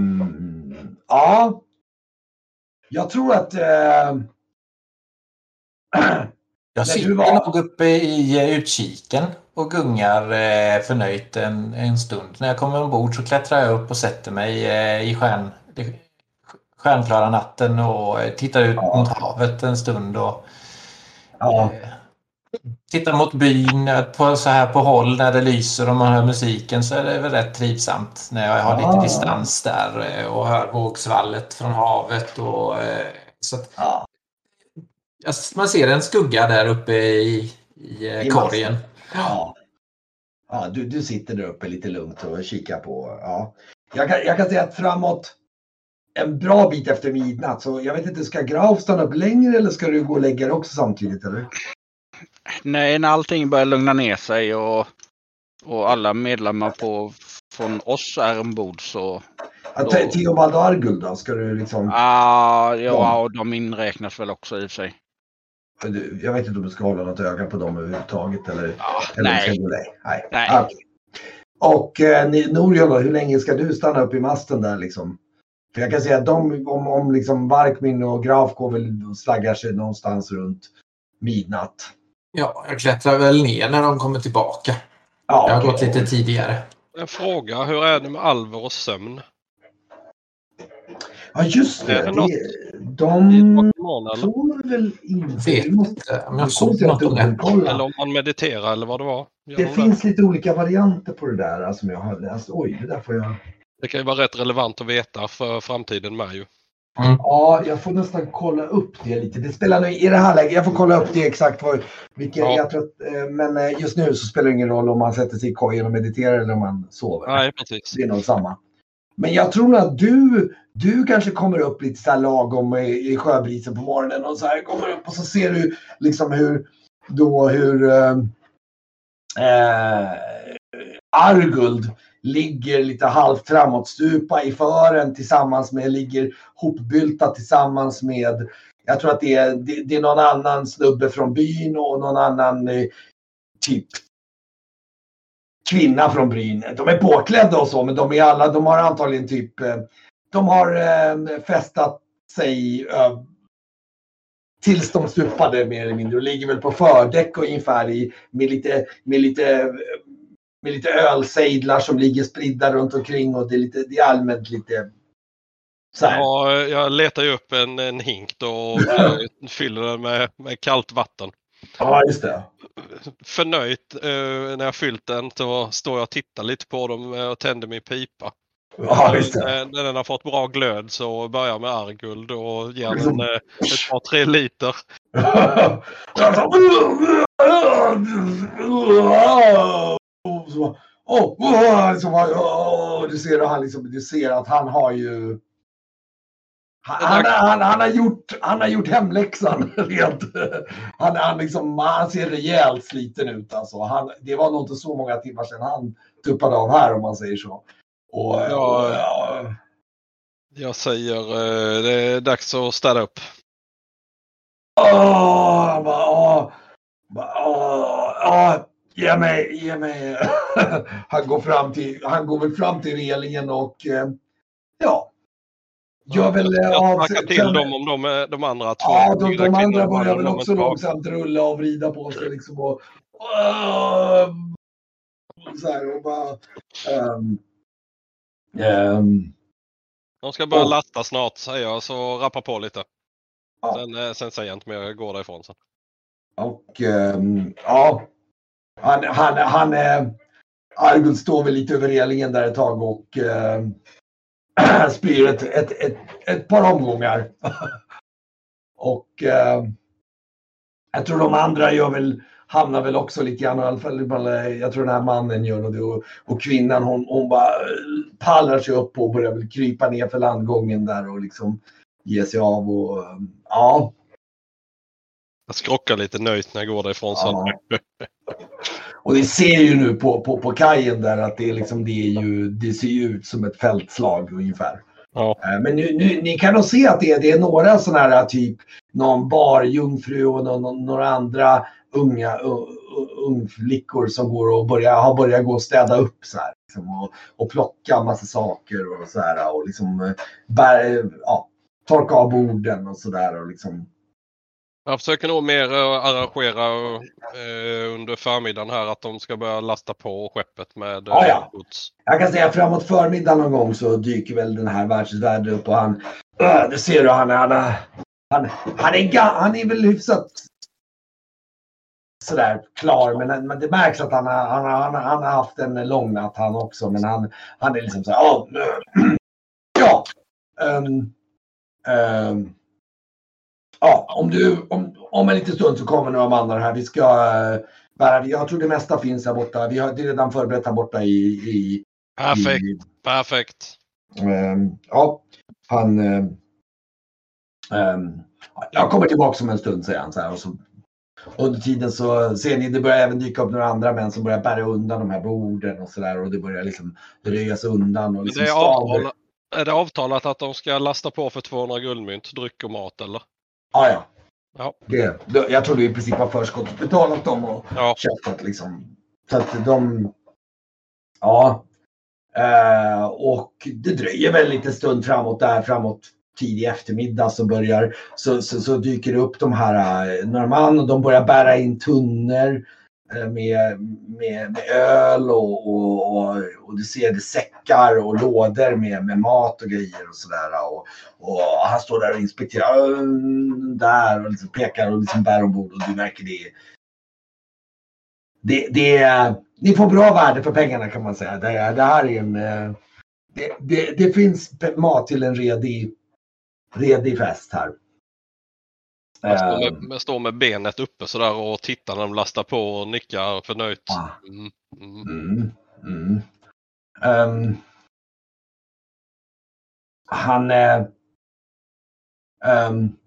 Jag tror att jag sitter nog uppe i utkiken och gungar förnöjt en stund. När jag kommer ombord så klättrar jag upp och sätter mig i stjärnklara natten och tittar ut mot havet en stund och tittar mot byn på, så här på håll när det lyser och man hör musiken, så är det väl rätt trivsamt när jag har lite distans där och hör vågsvallet från havet och så att, man ser en skugga där uppe i korgen. Du sitter där uppe lite lugnt och kikar på. Ja. Jag kan säga att framåt en bra bit efter midnatt, så jag vet inte, ska Graf stanna upp längre eller ska du gå och lägga dig också samtidigt eller? Nej, när allting börjar lugna ner sig och alla medlemmar från oss är ombord så... Teoban och Argauld då, ska du liksom... och de inräknas väl också i och för sig. Jag vet inte om du ska hålla något öga på dem överhuvudtaget eller... Nej. Okay. Och Norjan, hur länge ska du stanna upp i masten där liksom? För jag kan säga att om liksom Varkmin och Graf går väl och slaggar sig någonstans runt midnatt. Ja, jag klättrar väl ner när de kommer tillbaka. Ja, jag har gått lite tidigare. En fråga, hur är det med Alver och sömn? Ja, just det. De tror väl inte... Vet inte. Men jag såg något om det. Eller om man mediterar eller vad det var. Det finns lite olika varianter på det där som jag har läst. Oj, det där får jag... Det kan ju vara rätt relevant att veta för framtiden med ju. Mm. Ja, jag får nästan kolla upp det lite. Det spelar nu i det här läget. Jag får kolla upp det exakt jag tror att, men just nu så spelar det ingen roll om man sätter sig i kojen och mediterar eller om man sover. Nej, precis. Det är nog samma. Men jag tror att du kanske kommer upp lite så här lagom i sjöbrisen på morgonen och så här kommer upp och så ser du liksom hur Argauld ligger lite halvt framåt stupa i fören ligger hopbylta tillsammans med, jag tror att det är någon annan snubbe från byn och någon annan typ kvinna från byn. De är påklädda och så, men de har antagligen typ, de har festat sig tills de stupade mer eller mindre och ligger väl på fördäck och ungefär med lite ölsejdlar som ligger spridda runt omkring och det är allmänt lite så här. Ja, jag letar ju upp en hink då och fyller den med kallt vatten. Ja, just det. Förnöjt när jag fyllt den så står jag och tittar lite på dem och tänder min pipa. Ja, just det. När den har fått bra glöd så börjar jag med Argauld och ger den ett par 3 liter. Du ser att han har ju han har gjort hemläxan rent. Han ser rejält sliten ut alltså. Det var nog inte så många timmar sedan han tuppade av här, om man säger så. Jag säger det är dags att städa upp. Ge mig. Han går väl fram till relingen och gör väl av sig till dem om de andra två. Ja, de andra börjar väl också långsamt rulla och vrida på sig liksom och så här och bara de ska börja lasta snart, säger jag, så rappa på lite. Sen säger jag inte mer, jag går därifrån sen. Och Argauld står väl lite över relingen där ett tag och spyr ett par omgångar. Och jag tror de andra gör väl hamnar väl också lite grann, i alla fall jag tror den här mannen gör något, och kvinnan hon bara pallar sig upp och börjar väl krypa ner för landgången där och liksom ge sig av, och ja. Jag skrockar lite nöjt när jag går därifrån, ja. Och det ser ju nu på kajen där att det är liksom, det ser ju ut som ett fältslag ungefär. Ja. Men nu, ni kan nog se att det är några sådana här typ, någon barjungfru och några andra ungflickor som går och har börjat gå och städa upp så här, liksom, och plocka massa saker och så här, och liksom torka av borden och sådär och liksom. Jag försöker nog mer arrangera under förmiddagen här att de ska börja lasta på skeppet med gods. Jag kan säga framåt förmiddagen någon gång så dyker väl den här världsvärden upp, och han, det ser du, han är väl hyfsat sådär klar, men det märks att han har haft en lång natt han också, men han är liksom så här, ja, om en liten stund så kommer några mannar här. Vi ska bära, jag tror det mesta finns här borta. Vi har det redan förberett här borta i perfekt. Jag kommer tillbaka om en stund, säger han så här, och så under tiden så ser ni, det börjar även dyka upp några andra män som börjar bära undan de här borden och så där, och det börjar liksom röjas undan och liksom stavar. Är det avtalat att de ska lasta på för 200 guldmynt, dryck och mat, eller? Ja. Jag tror du i princip har förskottsbetalat dem och köpt liksom. Så att de... Ja. Och det dröjer väl lite stund framåt tidig eftermiddag så börjar... Så dyker det upp de här norrman, och de börjar bära in tunnor med öl och du ser det, säckar och lådor med mat och grejer och sådär, och han står där och inspekterar där och liksom pekar och liksom bär ombord, och du märker det ni får bra värde för pengarna, kan man säga. Det här är det finns mat till en redig fest här. Jag står med benet uppe sådär och tittar när de lastar på och nickar förnöjt.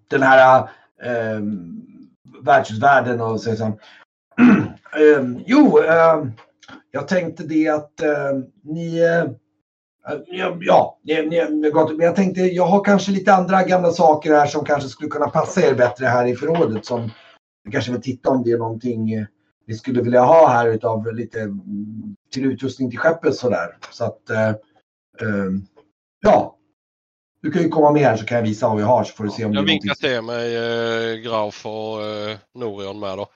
Den här världshusvärden och så liksom, jag tänkte det att jag tänkte, jag har kanske lite andra gamla saker här som kanske skulle kunna passa er bättre här i förrådet, som vi kanske vill titta om det är någonting vi skulle vilja ha här utav lite till utrustning till skeppet sådär. Så att du kan ju komma med här så kan jag visa vad vi har, så får du se om jag vinkar till mig Graf och Norion med då.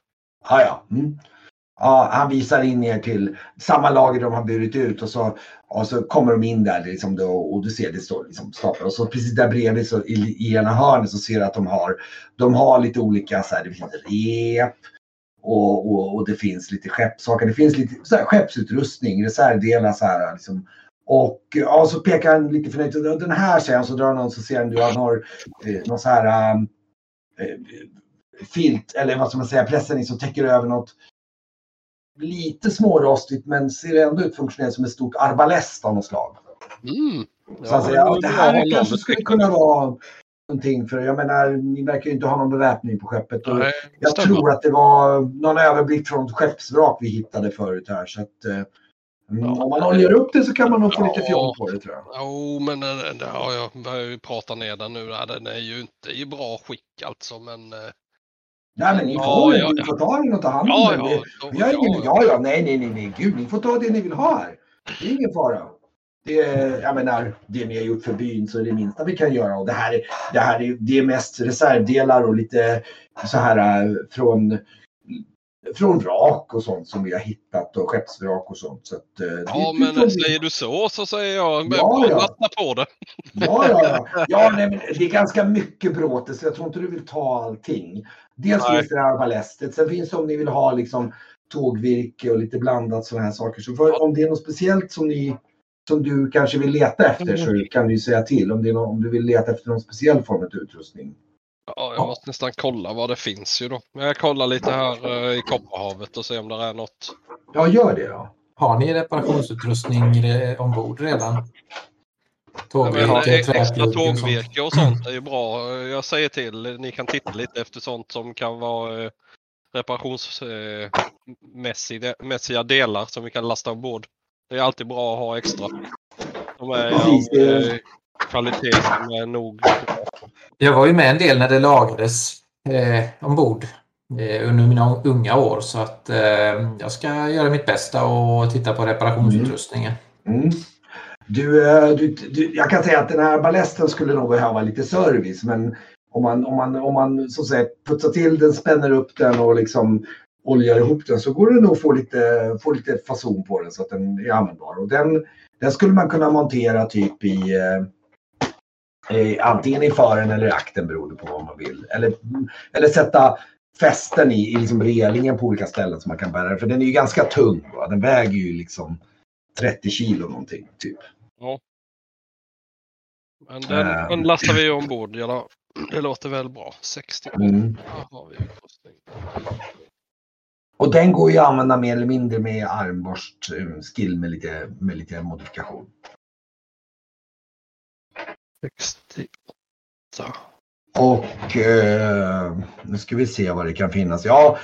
Ja, han visar in er till samma lager de har burit ut, och så kommer de in där liksom då, och du ser det står liksom staplar, och så precis där bredvid så i ena hörnet så ser du att de har lite olika så här, det finns rep och det finns lite skeppssaker, det finns lite så här, skeppsutrustning, reservdelar så här liksom. Och ja, så pekar han lite förnöjt, och den här sen så drar någon, så ser han, du har någon så här filt, eller vad ska man säga, pressen som täcker över något lite smårostigt, men ser ändå ut funktionellt som ett stort arbalest av något slag. Så att säga, det här kanske skulle kunna vara någonting, för jag menar, ni verkar ju inte ha någon beväpning på skeppet. Och jag tror att det var någon överblick från skeppsvrak vi hittade förut här, så att om man håller upp det så kan man nog få lite fjol på det, tror jag. Jo, men jag börjar ju prata ner den nu. Den är ju inte i bra skick alltså, men... Nej, men ni får ta det och ta hand om det. Nej. Gud, ni får ta det ni vill ha här. Det är ingen fara. Det är, jag menar, det ni har gjort för byn så är det minsta vi kan göra. Och det är mest reservdelar och lite så här från vrak och sånt som vi har hittat, och skeppsvrak och sånt. Så att, men säger du så säger jag vattna på det. Nej, men det är ganska mycket bråte, så jag tror inte du vill ta allting. Dels finns det arbalestet, sen finns det, om ni vill ha liksom tågvirke och lite blandat sådana här saker. Så om det är något speciellt som du kanske vill leta efter, så kan du säga till om du vill leta efter någon speciell form av utrustning. Ja, jag måste nästan kolla vad det finns ju då. Jag kollar lite här i Kopparhavet och ser om det är något. Ja, gör det då. Har ni reparationsutrustning ombord redan? Extra tågvirke och sånt är ju bra. Jag säger till, ni kan titta lite efter sånt som kan vara reparationsmässiga delar som vi kan lasta ombord. Det är alltid bra att ha extra. De är kvalitet som är nog. Jag var ju med en del när det lagades ombord under mina unga år, så att jag ska göra mitt bästa och titta på reparationsutrustningen. Du, jag kan säga att den här ballesten skulle nog behöva lite service, men om man så att säga putsar till den, spänner upp den och liksom oljar ihop den, så går det nog att få lite fason på den så att den är användbar. Och den skulle man kunna montera typ i antingen i fören eller i akten, beroende på vad man vill. Eller sätta fästen i liksom relingen på olika ställen så man kan bära den. För den är ju ganska tung. Va? Den väger ju liksom 30 kilo någonting typ. Ja. Men den lastar vi ombord. Ja, det låter väl bra. 60 kilo. Har vi kostning. Och den går ju att använda mer eller mindre med armborst skill med lite modifikation. 68. Och nu ska vi se vad det kan finnas. Ja.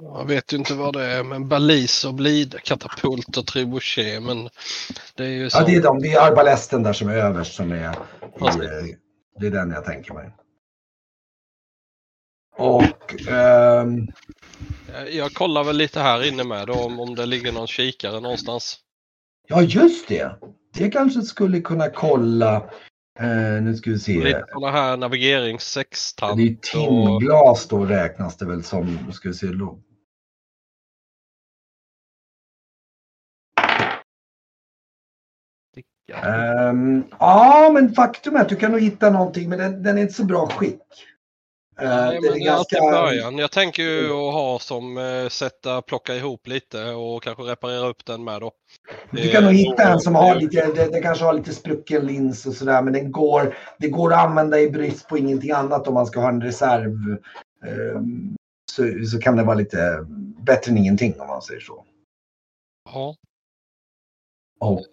Jag vet ju inte vad det är, men balis och blid, katapult och trebuchet, men det är ju så. Ja, det är arbalesten där som är överst som är i, det är den jag tänker mig. Och jag kollar väl lite här inne med då, om det ligger någon kikare någonstans. Ja, just det. Det kanske skulle kunna kolla. Nu ska vi se. Lite sådana här navigeringssextant. Det är timglas då, räknas det väl som. Nu ska vi se då. Ja, men faktum är att du kan nog hitta någonting, men den är inte så bra skick. Nej, men ganska... Jag tänker ju att ha som plocka ihop lite och kanske reparera upp den med då. Du kan nog hitta en som har lite, det kanske har lite sprucken lins och sådär, men det går att använda i brist på ingenting annat om man ska ha en reserv, så kan det vara lite bättre än ingenting om man säger så. Ja. Och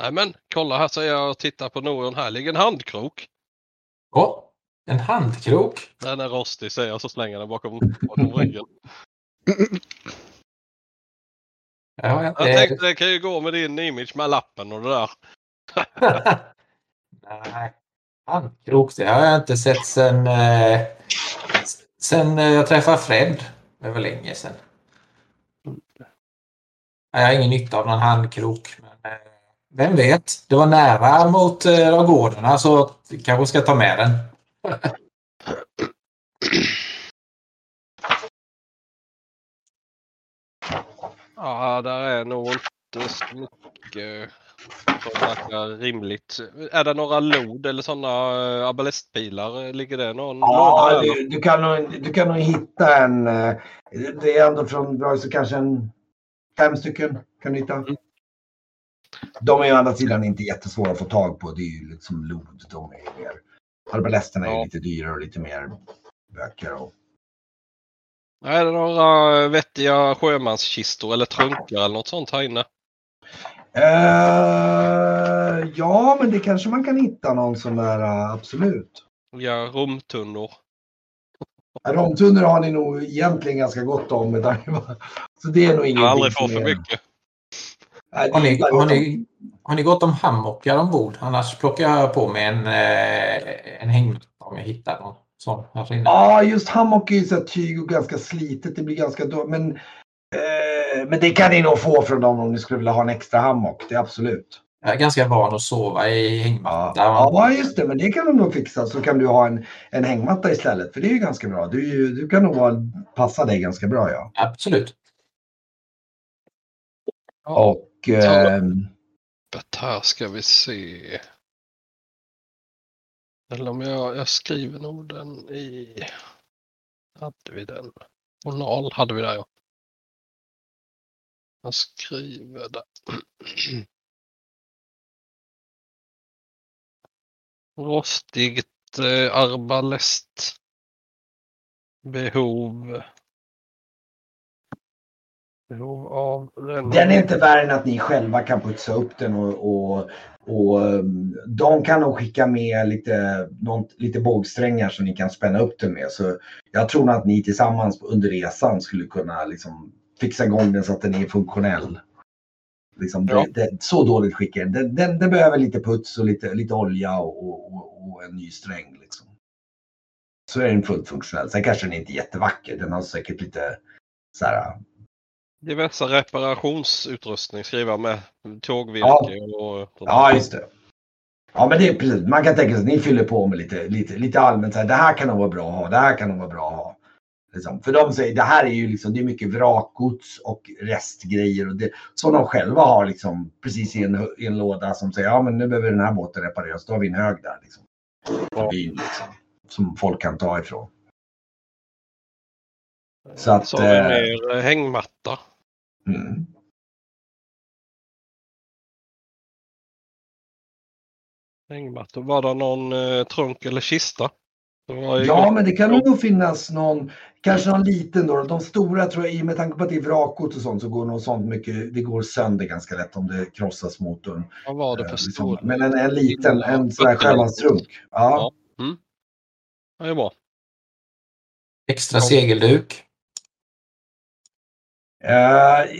nej, men kolla här, så jag tittar på någon. Här ligger en handkrok. Ja. En handkrok? Den är rostig, säger jag, så slänger den bakom ryggen. Ja, jag tänkte det kan ju gå med din image med lappen och det där. Nej, handkrok, det har jag inte sett sen jag träffade Fred. Det var länge sedan. Jag har ingen nytta av någon handkrok, men vem vet? Det var nära mot gårdarna, så kanske ska ta med den. Ja, där är nog inte så mycket som verkar rimligt. Är det några lod eller sådana abalestpilar? Ligger det någon? Ja, du kan nog hitta en. Det är ändå från Brygge, så kanske 5 stycken kan du hitta. De är ju å andra sidan inte jättesvåra att få tag på. Det är ju liksom lod, de är mer. Arbalesterna är lite dyrare och lite mer böcker. Och... är det några vettiga sjömanskistor eller trunkar eller något sånt här inne? Ja, men det kanske man kan hitta någon sån där, absolut. Ja, romtunnor. Romtunnor har ni nog egentligen ganska gott om. Så det är nog ingenting. Jag har aldrig fått för mycket. Har ni gått om hammockar ombord? Annars plockar jag på mig en hängmatta om jag hittar någon sån här inne. Ja, just hammock är ju så här tyg och ganska slitet. Det blir ganska dåligt. Men det kan ni nog få från dem om ni skulle vilja ha en extra hammock. Det är absolut. Jag är ganska van att sova i hängmatta. Ja, just det. Men det kan de nog fixa. Så kan du ha en hängmatta istället. För det är ju ganska bra. Du kan nog passa dig ganska bra, ja. Absolut. Och... här ska vi se. Eller om jag skriver nog den i... Hade vi den? Journal hade vi där, ja. Jag skriver där. rostigt arbalest behov av rännarbana. Den är inte värre än att ni själva kan putsa upp den och de kan nog skicka med lite bågsträngar som ni kan spänna upp den med. Så jag tror att ni tillsammans under resan skulle kunna liksom fixa igång den så att den är funktionell. Liksom, ja. Det, så dåligt skickar den behöver lite puts och lite olja och en ny sträng liksom. Så är den fullt funktionell. Sen kanske den är inte jättevacker. Den har säkert lite såhär diverse reparationsutrustning skriva med tågvirke och ja, just det. Ja, men det är precis. Man kan tänka sig att ni fyller på med lite allmänt så här, det här kan nog vara bra att ha. Liksom. För de säger det här är ju liksom, det är mycket vrakgods och restgrejer och det som de själva har liksom precis i en låda som säger ja men nu behöver den här båten repareras, då har vi en hög där liksom. Ja. Bin, liksom som folk kan ta ifrån. Så att mer hängmatta. Mm. Hängmatta. Var det någon trunk eller kista? Ja, men det kan nog finnas någon, kanske någon liten då. De stora tror jag, i och med tanke på att det är vrakot och sånt, så går något sånt mycket, det går sönder ganska lätt om det krossas motorn. Vad var det för stor? Men en liten, en sån här självanstrunk. Ja. Ja. Mm. Ja, det är bra. Extra segelduk?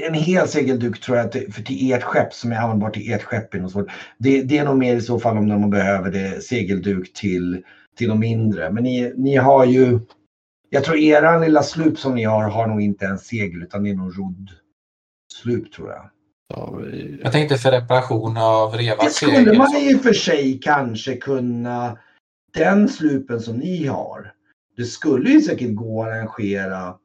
En hel segelduk tror jag för till ert skepp som är användbar till ert skepp. Det är nog mer i så fall om man behöver det, segelduk till de mindre. Men ni har ju, jag tror era lilla slup som ni har nog inte en segel utan det är nog rodd-slup tror jag. Jag tänkte för reparation av revat. Det skulle man i och för sig kanske kunna, den slupen som ni har, det skulle ju säkert gå att arrangera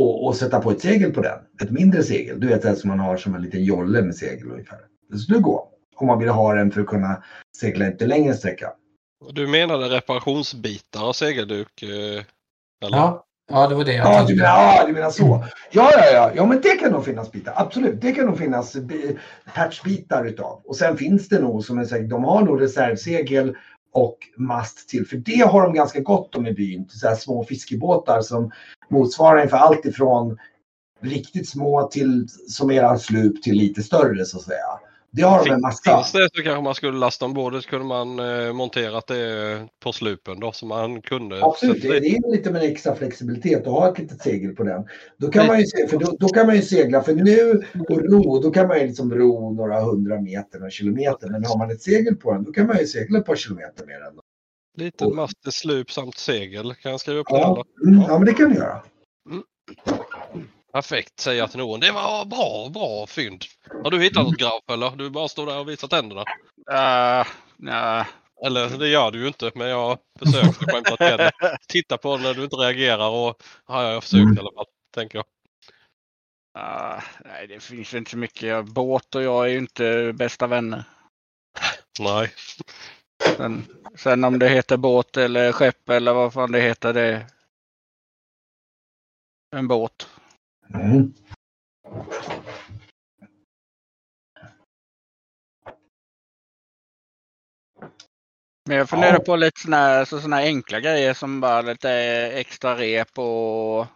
och sätta på ett segel på den. Ett mindre segel, du vet det som man har som en liten jolle med segel ungefär. Det skulle gå om man vill ha den för att kunna segla inte längre sträcka. Du menade reparationsbitar av segelduk? Eller? Ja, det var det jag tänkte. Du menar så. Ja, men det kan nog finnas bitar. Absolut, det kan nog finnas patchbitar utav. Och sen finns det nog som en segel. De har nog reservsegel och mast till. För det har de ganska gott om i byn. Så här små fiskebåtar som motsvarar inför allt ifrån riktigt små till som eran slup till lite större så att säga. Det har de en massa. Finns det så kanske man skulle lasta ombordet så kunde man montera det på slupen då som man kunde. Absolut, det är lite med extra flexibilitet att ha ett litet segel på den. Då kan man ju se, för då kan man ju segla för nu och ro, då kan man ju liksom ro några 100 meter, några kilometer. Men har man ett segel på den, då kan man ju segla ett par kilometer mer än då. Lite master, slup samt segel. Kan jag skriva upp det? Ja, men det kan du göra. Mm. Perfekt, säger jag till någon. Det var bra fynd. Har du hittat något graf eller? Du bara står där och visar tänderna. Nej. Eller det gör du ju inte, men jag försöker skämta till det. Titta på när du inte reagerar och jag försökt eller vad tänker jag. Nej, det finns ju inte så mycket. Båt och jag är ju inte bästa vänner. Nej. Sen om det heter båt eller skepp eller vad fan det heter, det är en båt. Mm. Men jag funderar på lite såna här enkla grejer som bara lite extra rep och...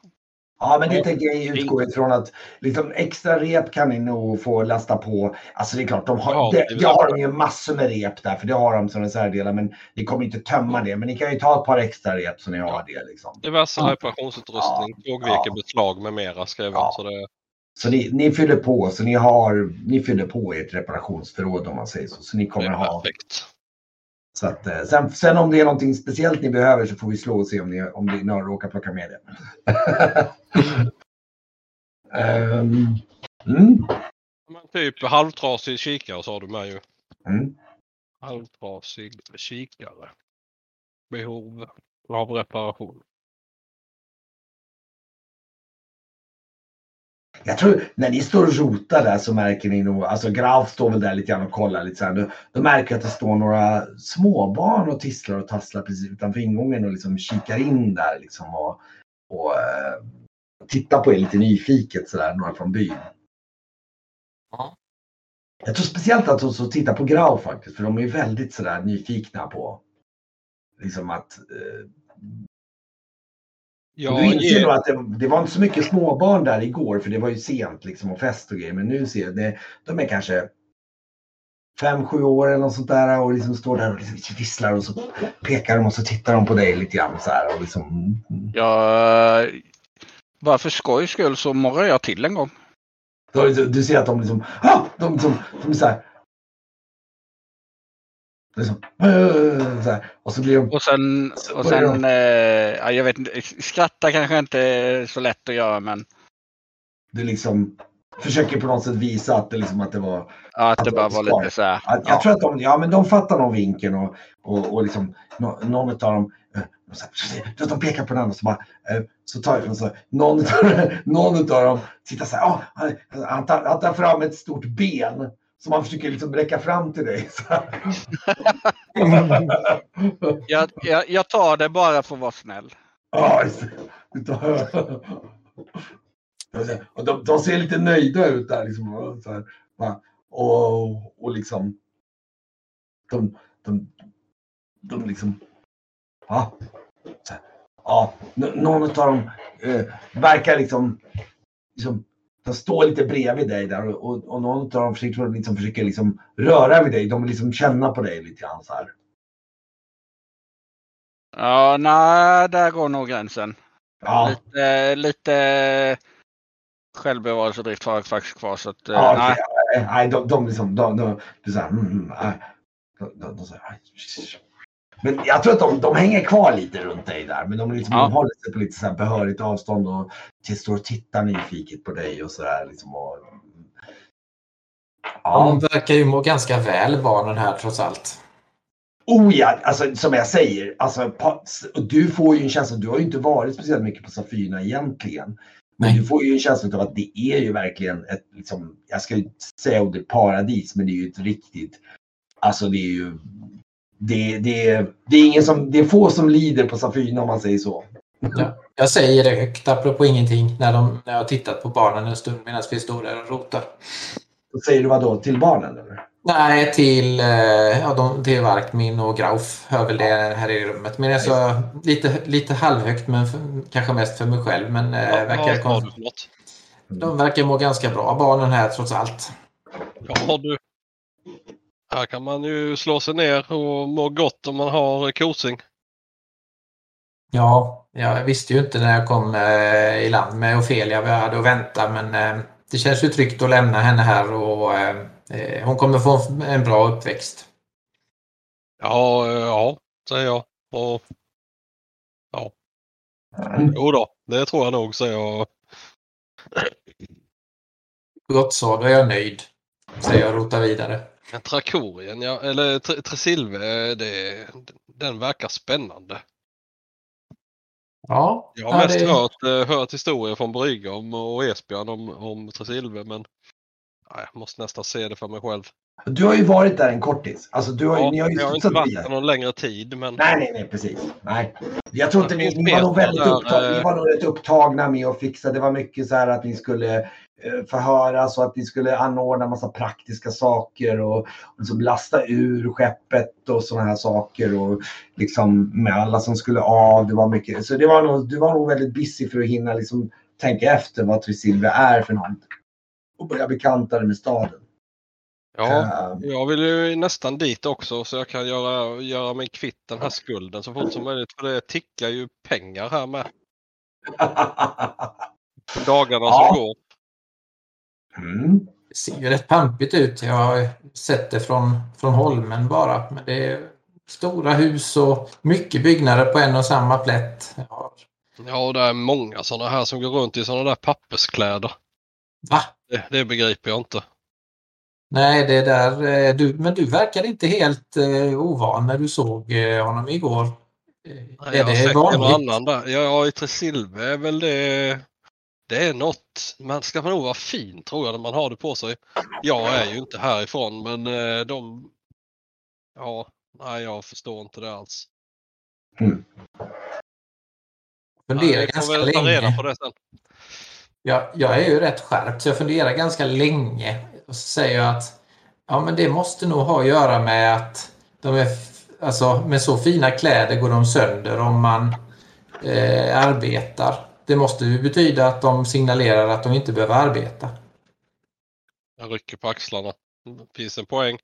Ja, men det tänker jag utgår ifrån att liksom extra rep kan ni nog få lasta på. Alltså det är klart, de har ju massor med rep där, för det har de som en särdelar, men ni kommer inte tömma det. Men ni kan ju ta ett par extra rep så ni har det liksom. Det var så reparationsutrustning, beslag med mera skriven. Ja. Så ni fyller på, så ni fyller på ert reparationsförråd om man säger så. Så ni kommer ha... Perfekt. Så att, sen om det är någonting speciellt ni behöver så får vi slå och se om ni råkar plocka med det. Men typ halvtrasig kikare sa du med ju. Mm. Halvtrasig kikare. Behov av reparation. Jag tror, när ni står och rotar där så märker ni nog, alltså Graf står väl där lite grann och kollar lite såhär, då märker att det står några småbarn och tisslar och tasslar precis utanför ingången och liksom kikar in där liksom och tittar på er lite nyfiket sådär, några från byn. Ja. Jag tror speciellt att hon så tittar på Graf faktiskt, för de är väldigt sådär nyfikna på liksom att ja, du inser nog att det var inte så mycket småbarn där igår, för det var ju sent liksom och fest och grejer, men nu ser det, de är kanske 5-7 år eller något sånt där och liksom står där och liksom visslar och så pekar de och så tittar de på dig lite grann så här och liksom... Ja, bara för skojs skull så morrar jag till en gång. Du ser att de liksom... De är så här... Liksom, så här, och så blir de... Och sen ja, jag vet inte, skratta kanske inte är så lätt att göra, men... Du liksom... Försöker på något sätt visa att det, liksom, att det var... Ja, att det bara var lite så här... Att, jag tror att de... Ja, men de fattar någon vinkeln och liksom... Någon utav dem... Så de pekar på den och så bara... Så tar jag från så... Någon utav dem tittar så här... Oh, han tar fram ett stort ben... Som han försöker liksom räcka fram till dig. jag tar det bara för att vara snäll. Ja, och de ser lite nöjda ut där liksom, och, så här, och liksom de liksom ja, någon av dem verkar liksom de står lite bredvid dig där och någon av dem försöker liksom röra vid dig, de vill liksom känna på dig lite grann så här. Ja, nej, där går nog gränsen. Ja. Lite självbevarelsedrift har jag faktiskt kvar, så att ja, nej. Nej, de liksom de så här, de så här. Men jag tror att de hänger kvar lite runt dig där. Men de, liksom, de håller sig på lite så här behörigt avstånd och står och tittar nyfiket på dig och sådär. Liksom, ja. De verkar ju må ganska väl, barnen här trots allt. Oh ja, alltså, som jag säger. Alltså, du får ju en känsla, du har ju inte varit speciellt mycket på Safina egentligen. Men nej. Du får ju en känsla av att det är ju verkligen ett, liksom, jag ska ju säga det är paradis, men det är ju ett riktigt, alltså det är ju... Det är ingen som, det är få som lider på Safina om man säger så. Ja, jag säger det högt apropå ingenting när jag har tittat på barnen en stund medan vi står där och rotar. Och säger du vad då? Till barnen eller? Nej, till till Varkmin och Graf hör väl det här i rummet. Men alltså lite halvhögt, men kanske mest för mig själv, men de verkar må ganska bra, barnen här trots allt. Ja, du. Här kan man ju slå sig ner och må gott om man har kosing. Ja, jag visste ju inte när jag kom i land med Ofelia vad jag hade att vänta. Men det känns ju tryggt att lämna henne här och hon kommer få en bra uppväxt. Ja, säger jag. Och, ja. Jo då, det tror jag nog, säger jag. Gott så, då är jag nöjd, säger jag och rotar vidare. Trakorien, ja, eller Tricilve, den verkar spännande. Ja. Jag har mest hört historier från Brygge och Esbjörn om Tricilve, men jag måste nästan se det för mig själv. Du har ju varit där en kortis. Alltså, ni har ju inte varit där någon längre tid. Men... Nej, precis. Nej. Jag tror inte ni var nog väldigt upptagna. Ni var nog rätt upptagna med att fixa. Det var mycket så här att ni skulle förhöras och att ni skulle anordna massa praktiska saker och liksom lasta ur skeppet och sådana här saker och liksom med alla som skulle av. Det var mycket. Så du var nog väldigt busy för att hinna liksom tänka efter vad Tricilve är för något och börja bekanta dig med staden. Ja, jag vill ju nästan dit också så jag kan göra mig kvitt den här skulden så fort som möjligt, för det tickar ju pengar här med dagarna som går. Det ser ju rätt pampigt ut, jag har sett det från holmen bara, men det är stora hus och mycket byggnader på en och samma plätt. Ja, det är många sådana här som går runt i sådana där papperskläder. Va? Det begriper jag inte. Nej, det där, men du verkade inte helt ovan när du såg honom igår. Nej, jag har sett någon annan där. Ja, i Tricilve är väl det är något. Man ska nog vara fin, tror jag, när man har det på sig. Jag är ju inte härifrån, men de... Ja, nej, jag förstår inte det alls. Jag får väl ta reda på det sen. Jag är ju rätt skärpt, så jag funderar ganska länge. Och så säger jag att Ja, men det måste nog ha att göra med att de är, alltså, med så fina kläder går de sönder om man arbetar. Det måste ju betyda att de signalerar att de inte behöver arbeta. Jag rycker på axlarna. Finns en poäng.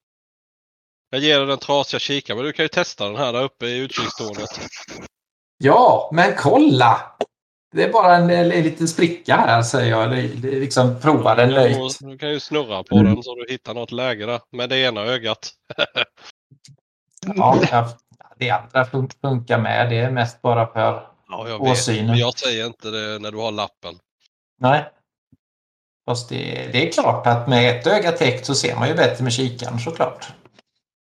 Jag ger dig den trasiga kika, men du kan ju testa den här där uppe i utkikstornet. Ja, men kolla! Det är bara en liten spricka här, säger jag. Liksom prova den löjt. Du kan ju snurra på den så du hittar något läge där med det ena ögat. Ja, det andra funkar med. Det är mest bara för åsynen. Jag säger inte det när du har lappen. Nej. Fast det är klart att med ett öga täckt så ser man ju bättre med kikaren, såklart.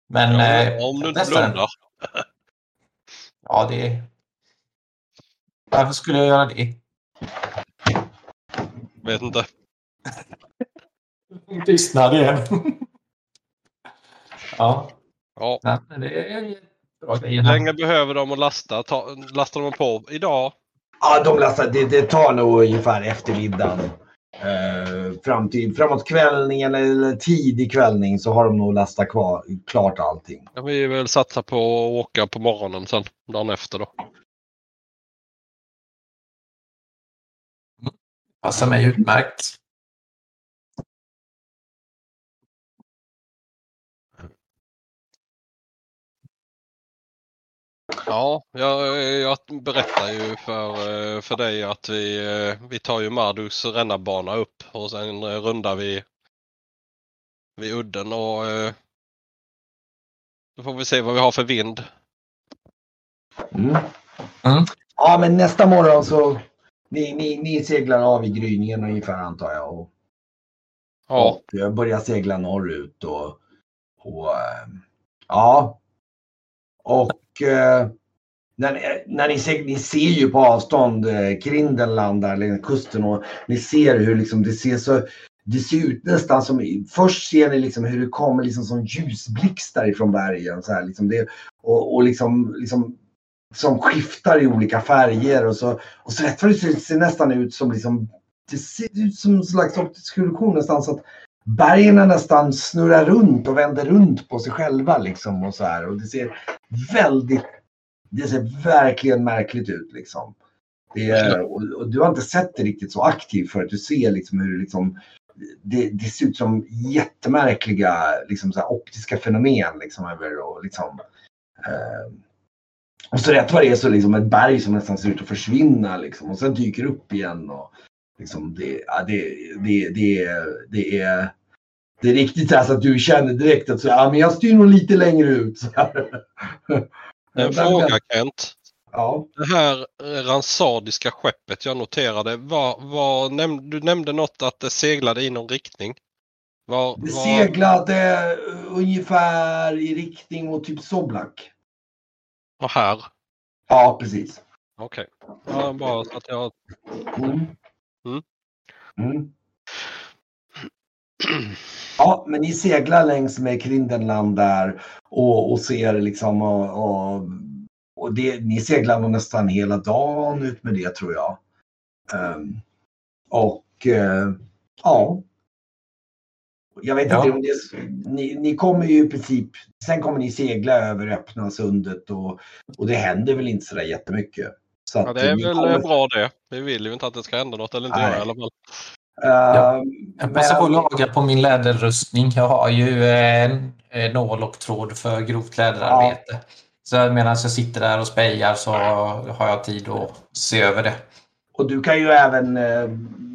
Men ja, om du inte blundar. Ja, det... Varför skulle jag göra det? Vet inte. Tystnad igen. Ja. Ja. Men det är bra grejer. Hur länge behöver de att lasta? Lastar de på idag? Ja, de lastar. Det tar nog ungefär eftermiddagen. Framåt kvällningen eller tidig kvällning så har de nog lastat klart allting. Ja, vi vill satsa på att åka på morgonen sen, dagen efter då. Passar mig utmärkt. Ja, jag berättar ju för dig att vi tar ju Marduks rännarbana upp och sen rundar vi vid udden och då får vi se vad vi har för vind. Mm. Ja, men nästa morgon så ni seglar av i gryningen ungefär, antar jag. Och jag börjar segla norrut och ja. Och när ni ser ju på avstånd Krindenland eller kusten och ni ser hur liksom det ser ut nästan som, först ser ni liksom hur det kommer liksom som ljusblixtar ifrån bergen så här liksom det och liksom som skiftar i olika färger och så rätt för det ser nästan ut som liksom, det ser ut som en slags optisk illusion nästan, så att bergen nästan snurrar runt och vänder runt på sig själva liksom och så här, och det ser verkligen märkligt ut liksom. Det är, och du har inte sett det riktigt så aktivt för att du ser liksom hur liksom det ser ut som jättemärkliga liksom så här optiska fenomen liksom över och liksom och så rätt vad det är så liksom ett berg som nästan ser ut att försvinna liksom och sen dyker upp igen och liksom det är riktigt så att du känner direkt att så, ja, men jag styr nog lite längre ut. En fråga, Kent. Ja. Det här ransardiska skeppet jag noterade, du nämnde något att det seglade i någon riktning. Det seglade ungefär i riktning mot typ Soblak. Och här? Ja, precis. Okej. Okay. Ja, bara att jag... Mm. Ja, men ni seglar längs med Krindenland där och ser liksom och det, ni seglar nog nästan hela dagen ut med det, tror jag. Ja. Jag vet inte om det är, ni kommer ju i princip, sen kommer ni segla över öppna sundet och det händer väl inte sådär jättemycket. Så ja, det är väl bra det. Vi vill ju inte att det ska hända något eller inte göra i alla fall. Jag passar på att laga på min läderrustning. Jag har ju en nål och tråd för grovt läderarbete. Ja. Så medan jag sitter där och spejar så har jag tid att se över det. Och du kan ju även,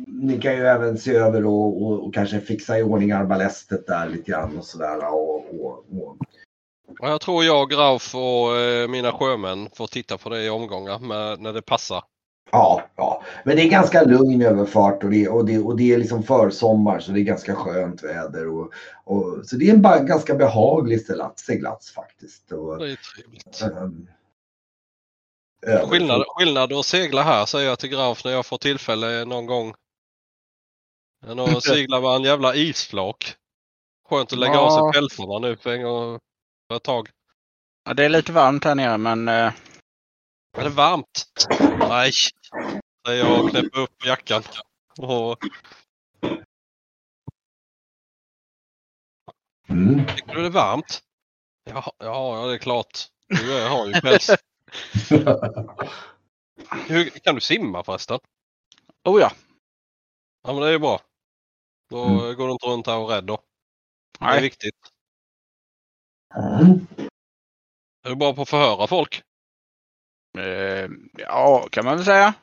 ni kan ju även se över och kanske fixa i ordning arbalestet där lite grann och sådär. Jag tror jag, Graf och mina sjömän får titta på det i omgångar när det passar. Ja. Men det är ganska lugn överfart och det är liksom försommar, så det är ganska skönt väder och så det är en ganska behaglig seglats faktiskt. Det är trevligt. Skillnad att segla här, säger jag till Graf när jag får tillfälle någon gång. Än att segla med en jävla isflak. Skönt att lägga av sig pälsarna nu för ett tag. Ja, det är lite varmt här nere, men... Är det varmt? Nej. Jag knäpper upp jackan. Tycker du det är varmt? Ja, det är klart. Jag har ju päls. Kan du simma förresten? Oh ja. Ja, men det är ju bra. Då går du inte runt här och rädd då. Det är viktigt. Är du bra på att förhöra folk? Ja, kan man väl säga.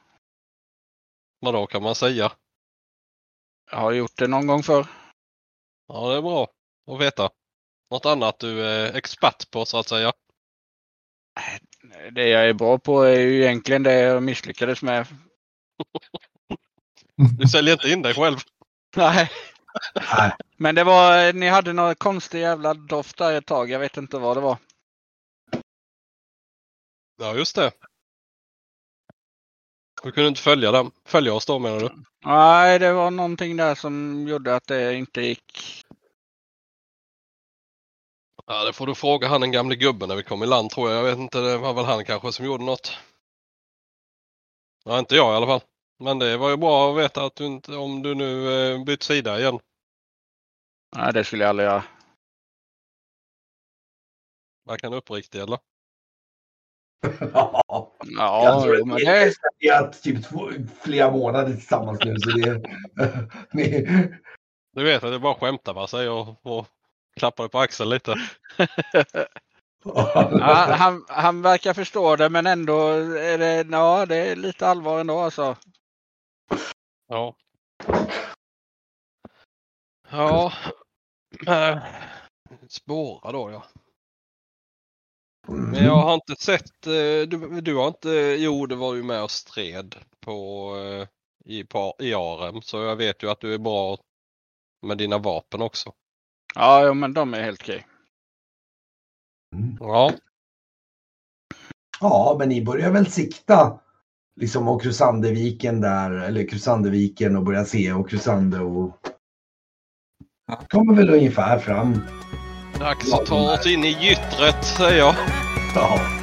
Vadå kan man säga? Jag har gjort det någon gång förr. Ja, det är bra att veta. Något annat du är expert på så att säga? Det jag är bra på är ju egentligen det jag misslyckades med. Du säljer inte in dig själv. Nej. Men det var, ni hade någon konstig jävla doft där ett tag. Jag vet inte vad det var. Ja, just det. Vi kunde inte följa dem. Följa oss då, menar du? Nej, det var någonting där som gjorde att det inte gick. Ja, det får du fråga han den gamle gubben när vi kom i land, tror jag. Jag vet inte, det var väl han kanske som gjorde något. Ja, inte jag i alla fall. Men det var ju bra att veta att du inte, om du nu bytt sida igen. Nej, det skulle jag aldrig göra. Verkar uppriktig, eller? Ja, jag tror att vi har typ flera månader tillsammans nu. Så det, du vet att det bara skämtar man sig och klappar på axeln lite. Ja, han verkar förstå det, men ändå är det, ja, det är lite allvar ändå alltså. Ja. Ja. Spåra då, ja. Men jag har inte sett, du har inte, jo det var ju med och stred på, i Arhem, så jag vet ju att du är bra med dina vapen också. Ja, men de är helt okej. Ja. Ja, men ni börjar väl sikta liksom Ocrusanderviken där, eller Ocrusanderviken och börja se Ocrusander och kommer väl ungefär fram. Dags att ta oss in i gyttret, säger jag. Ja.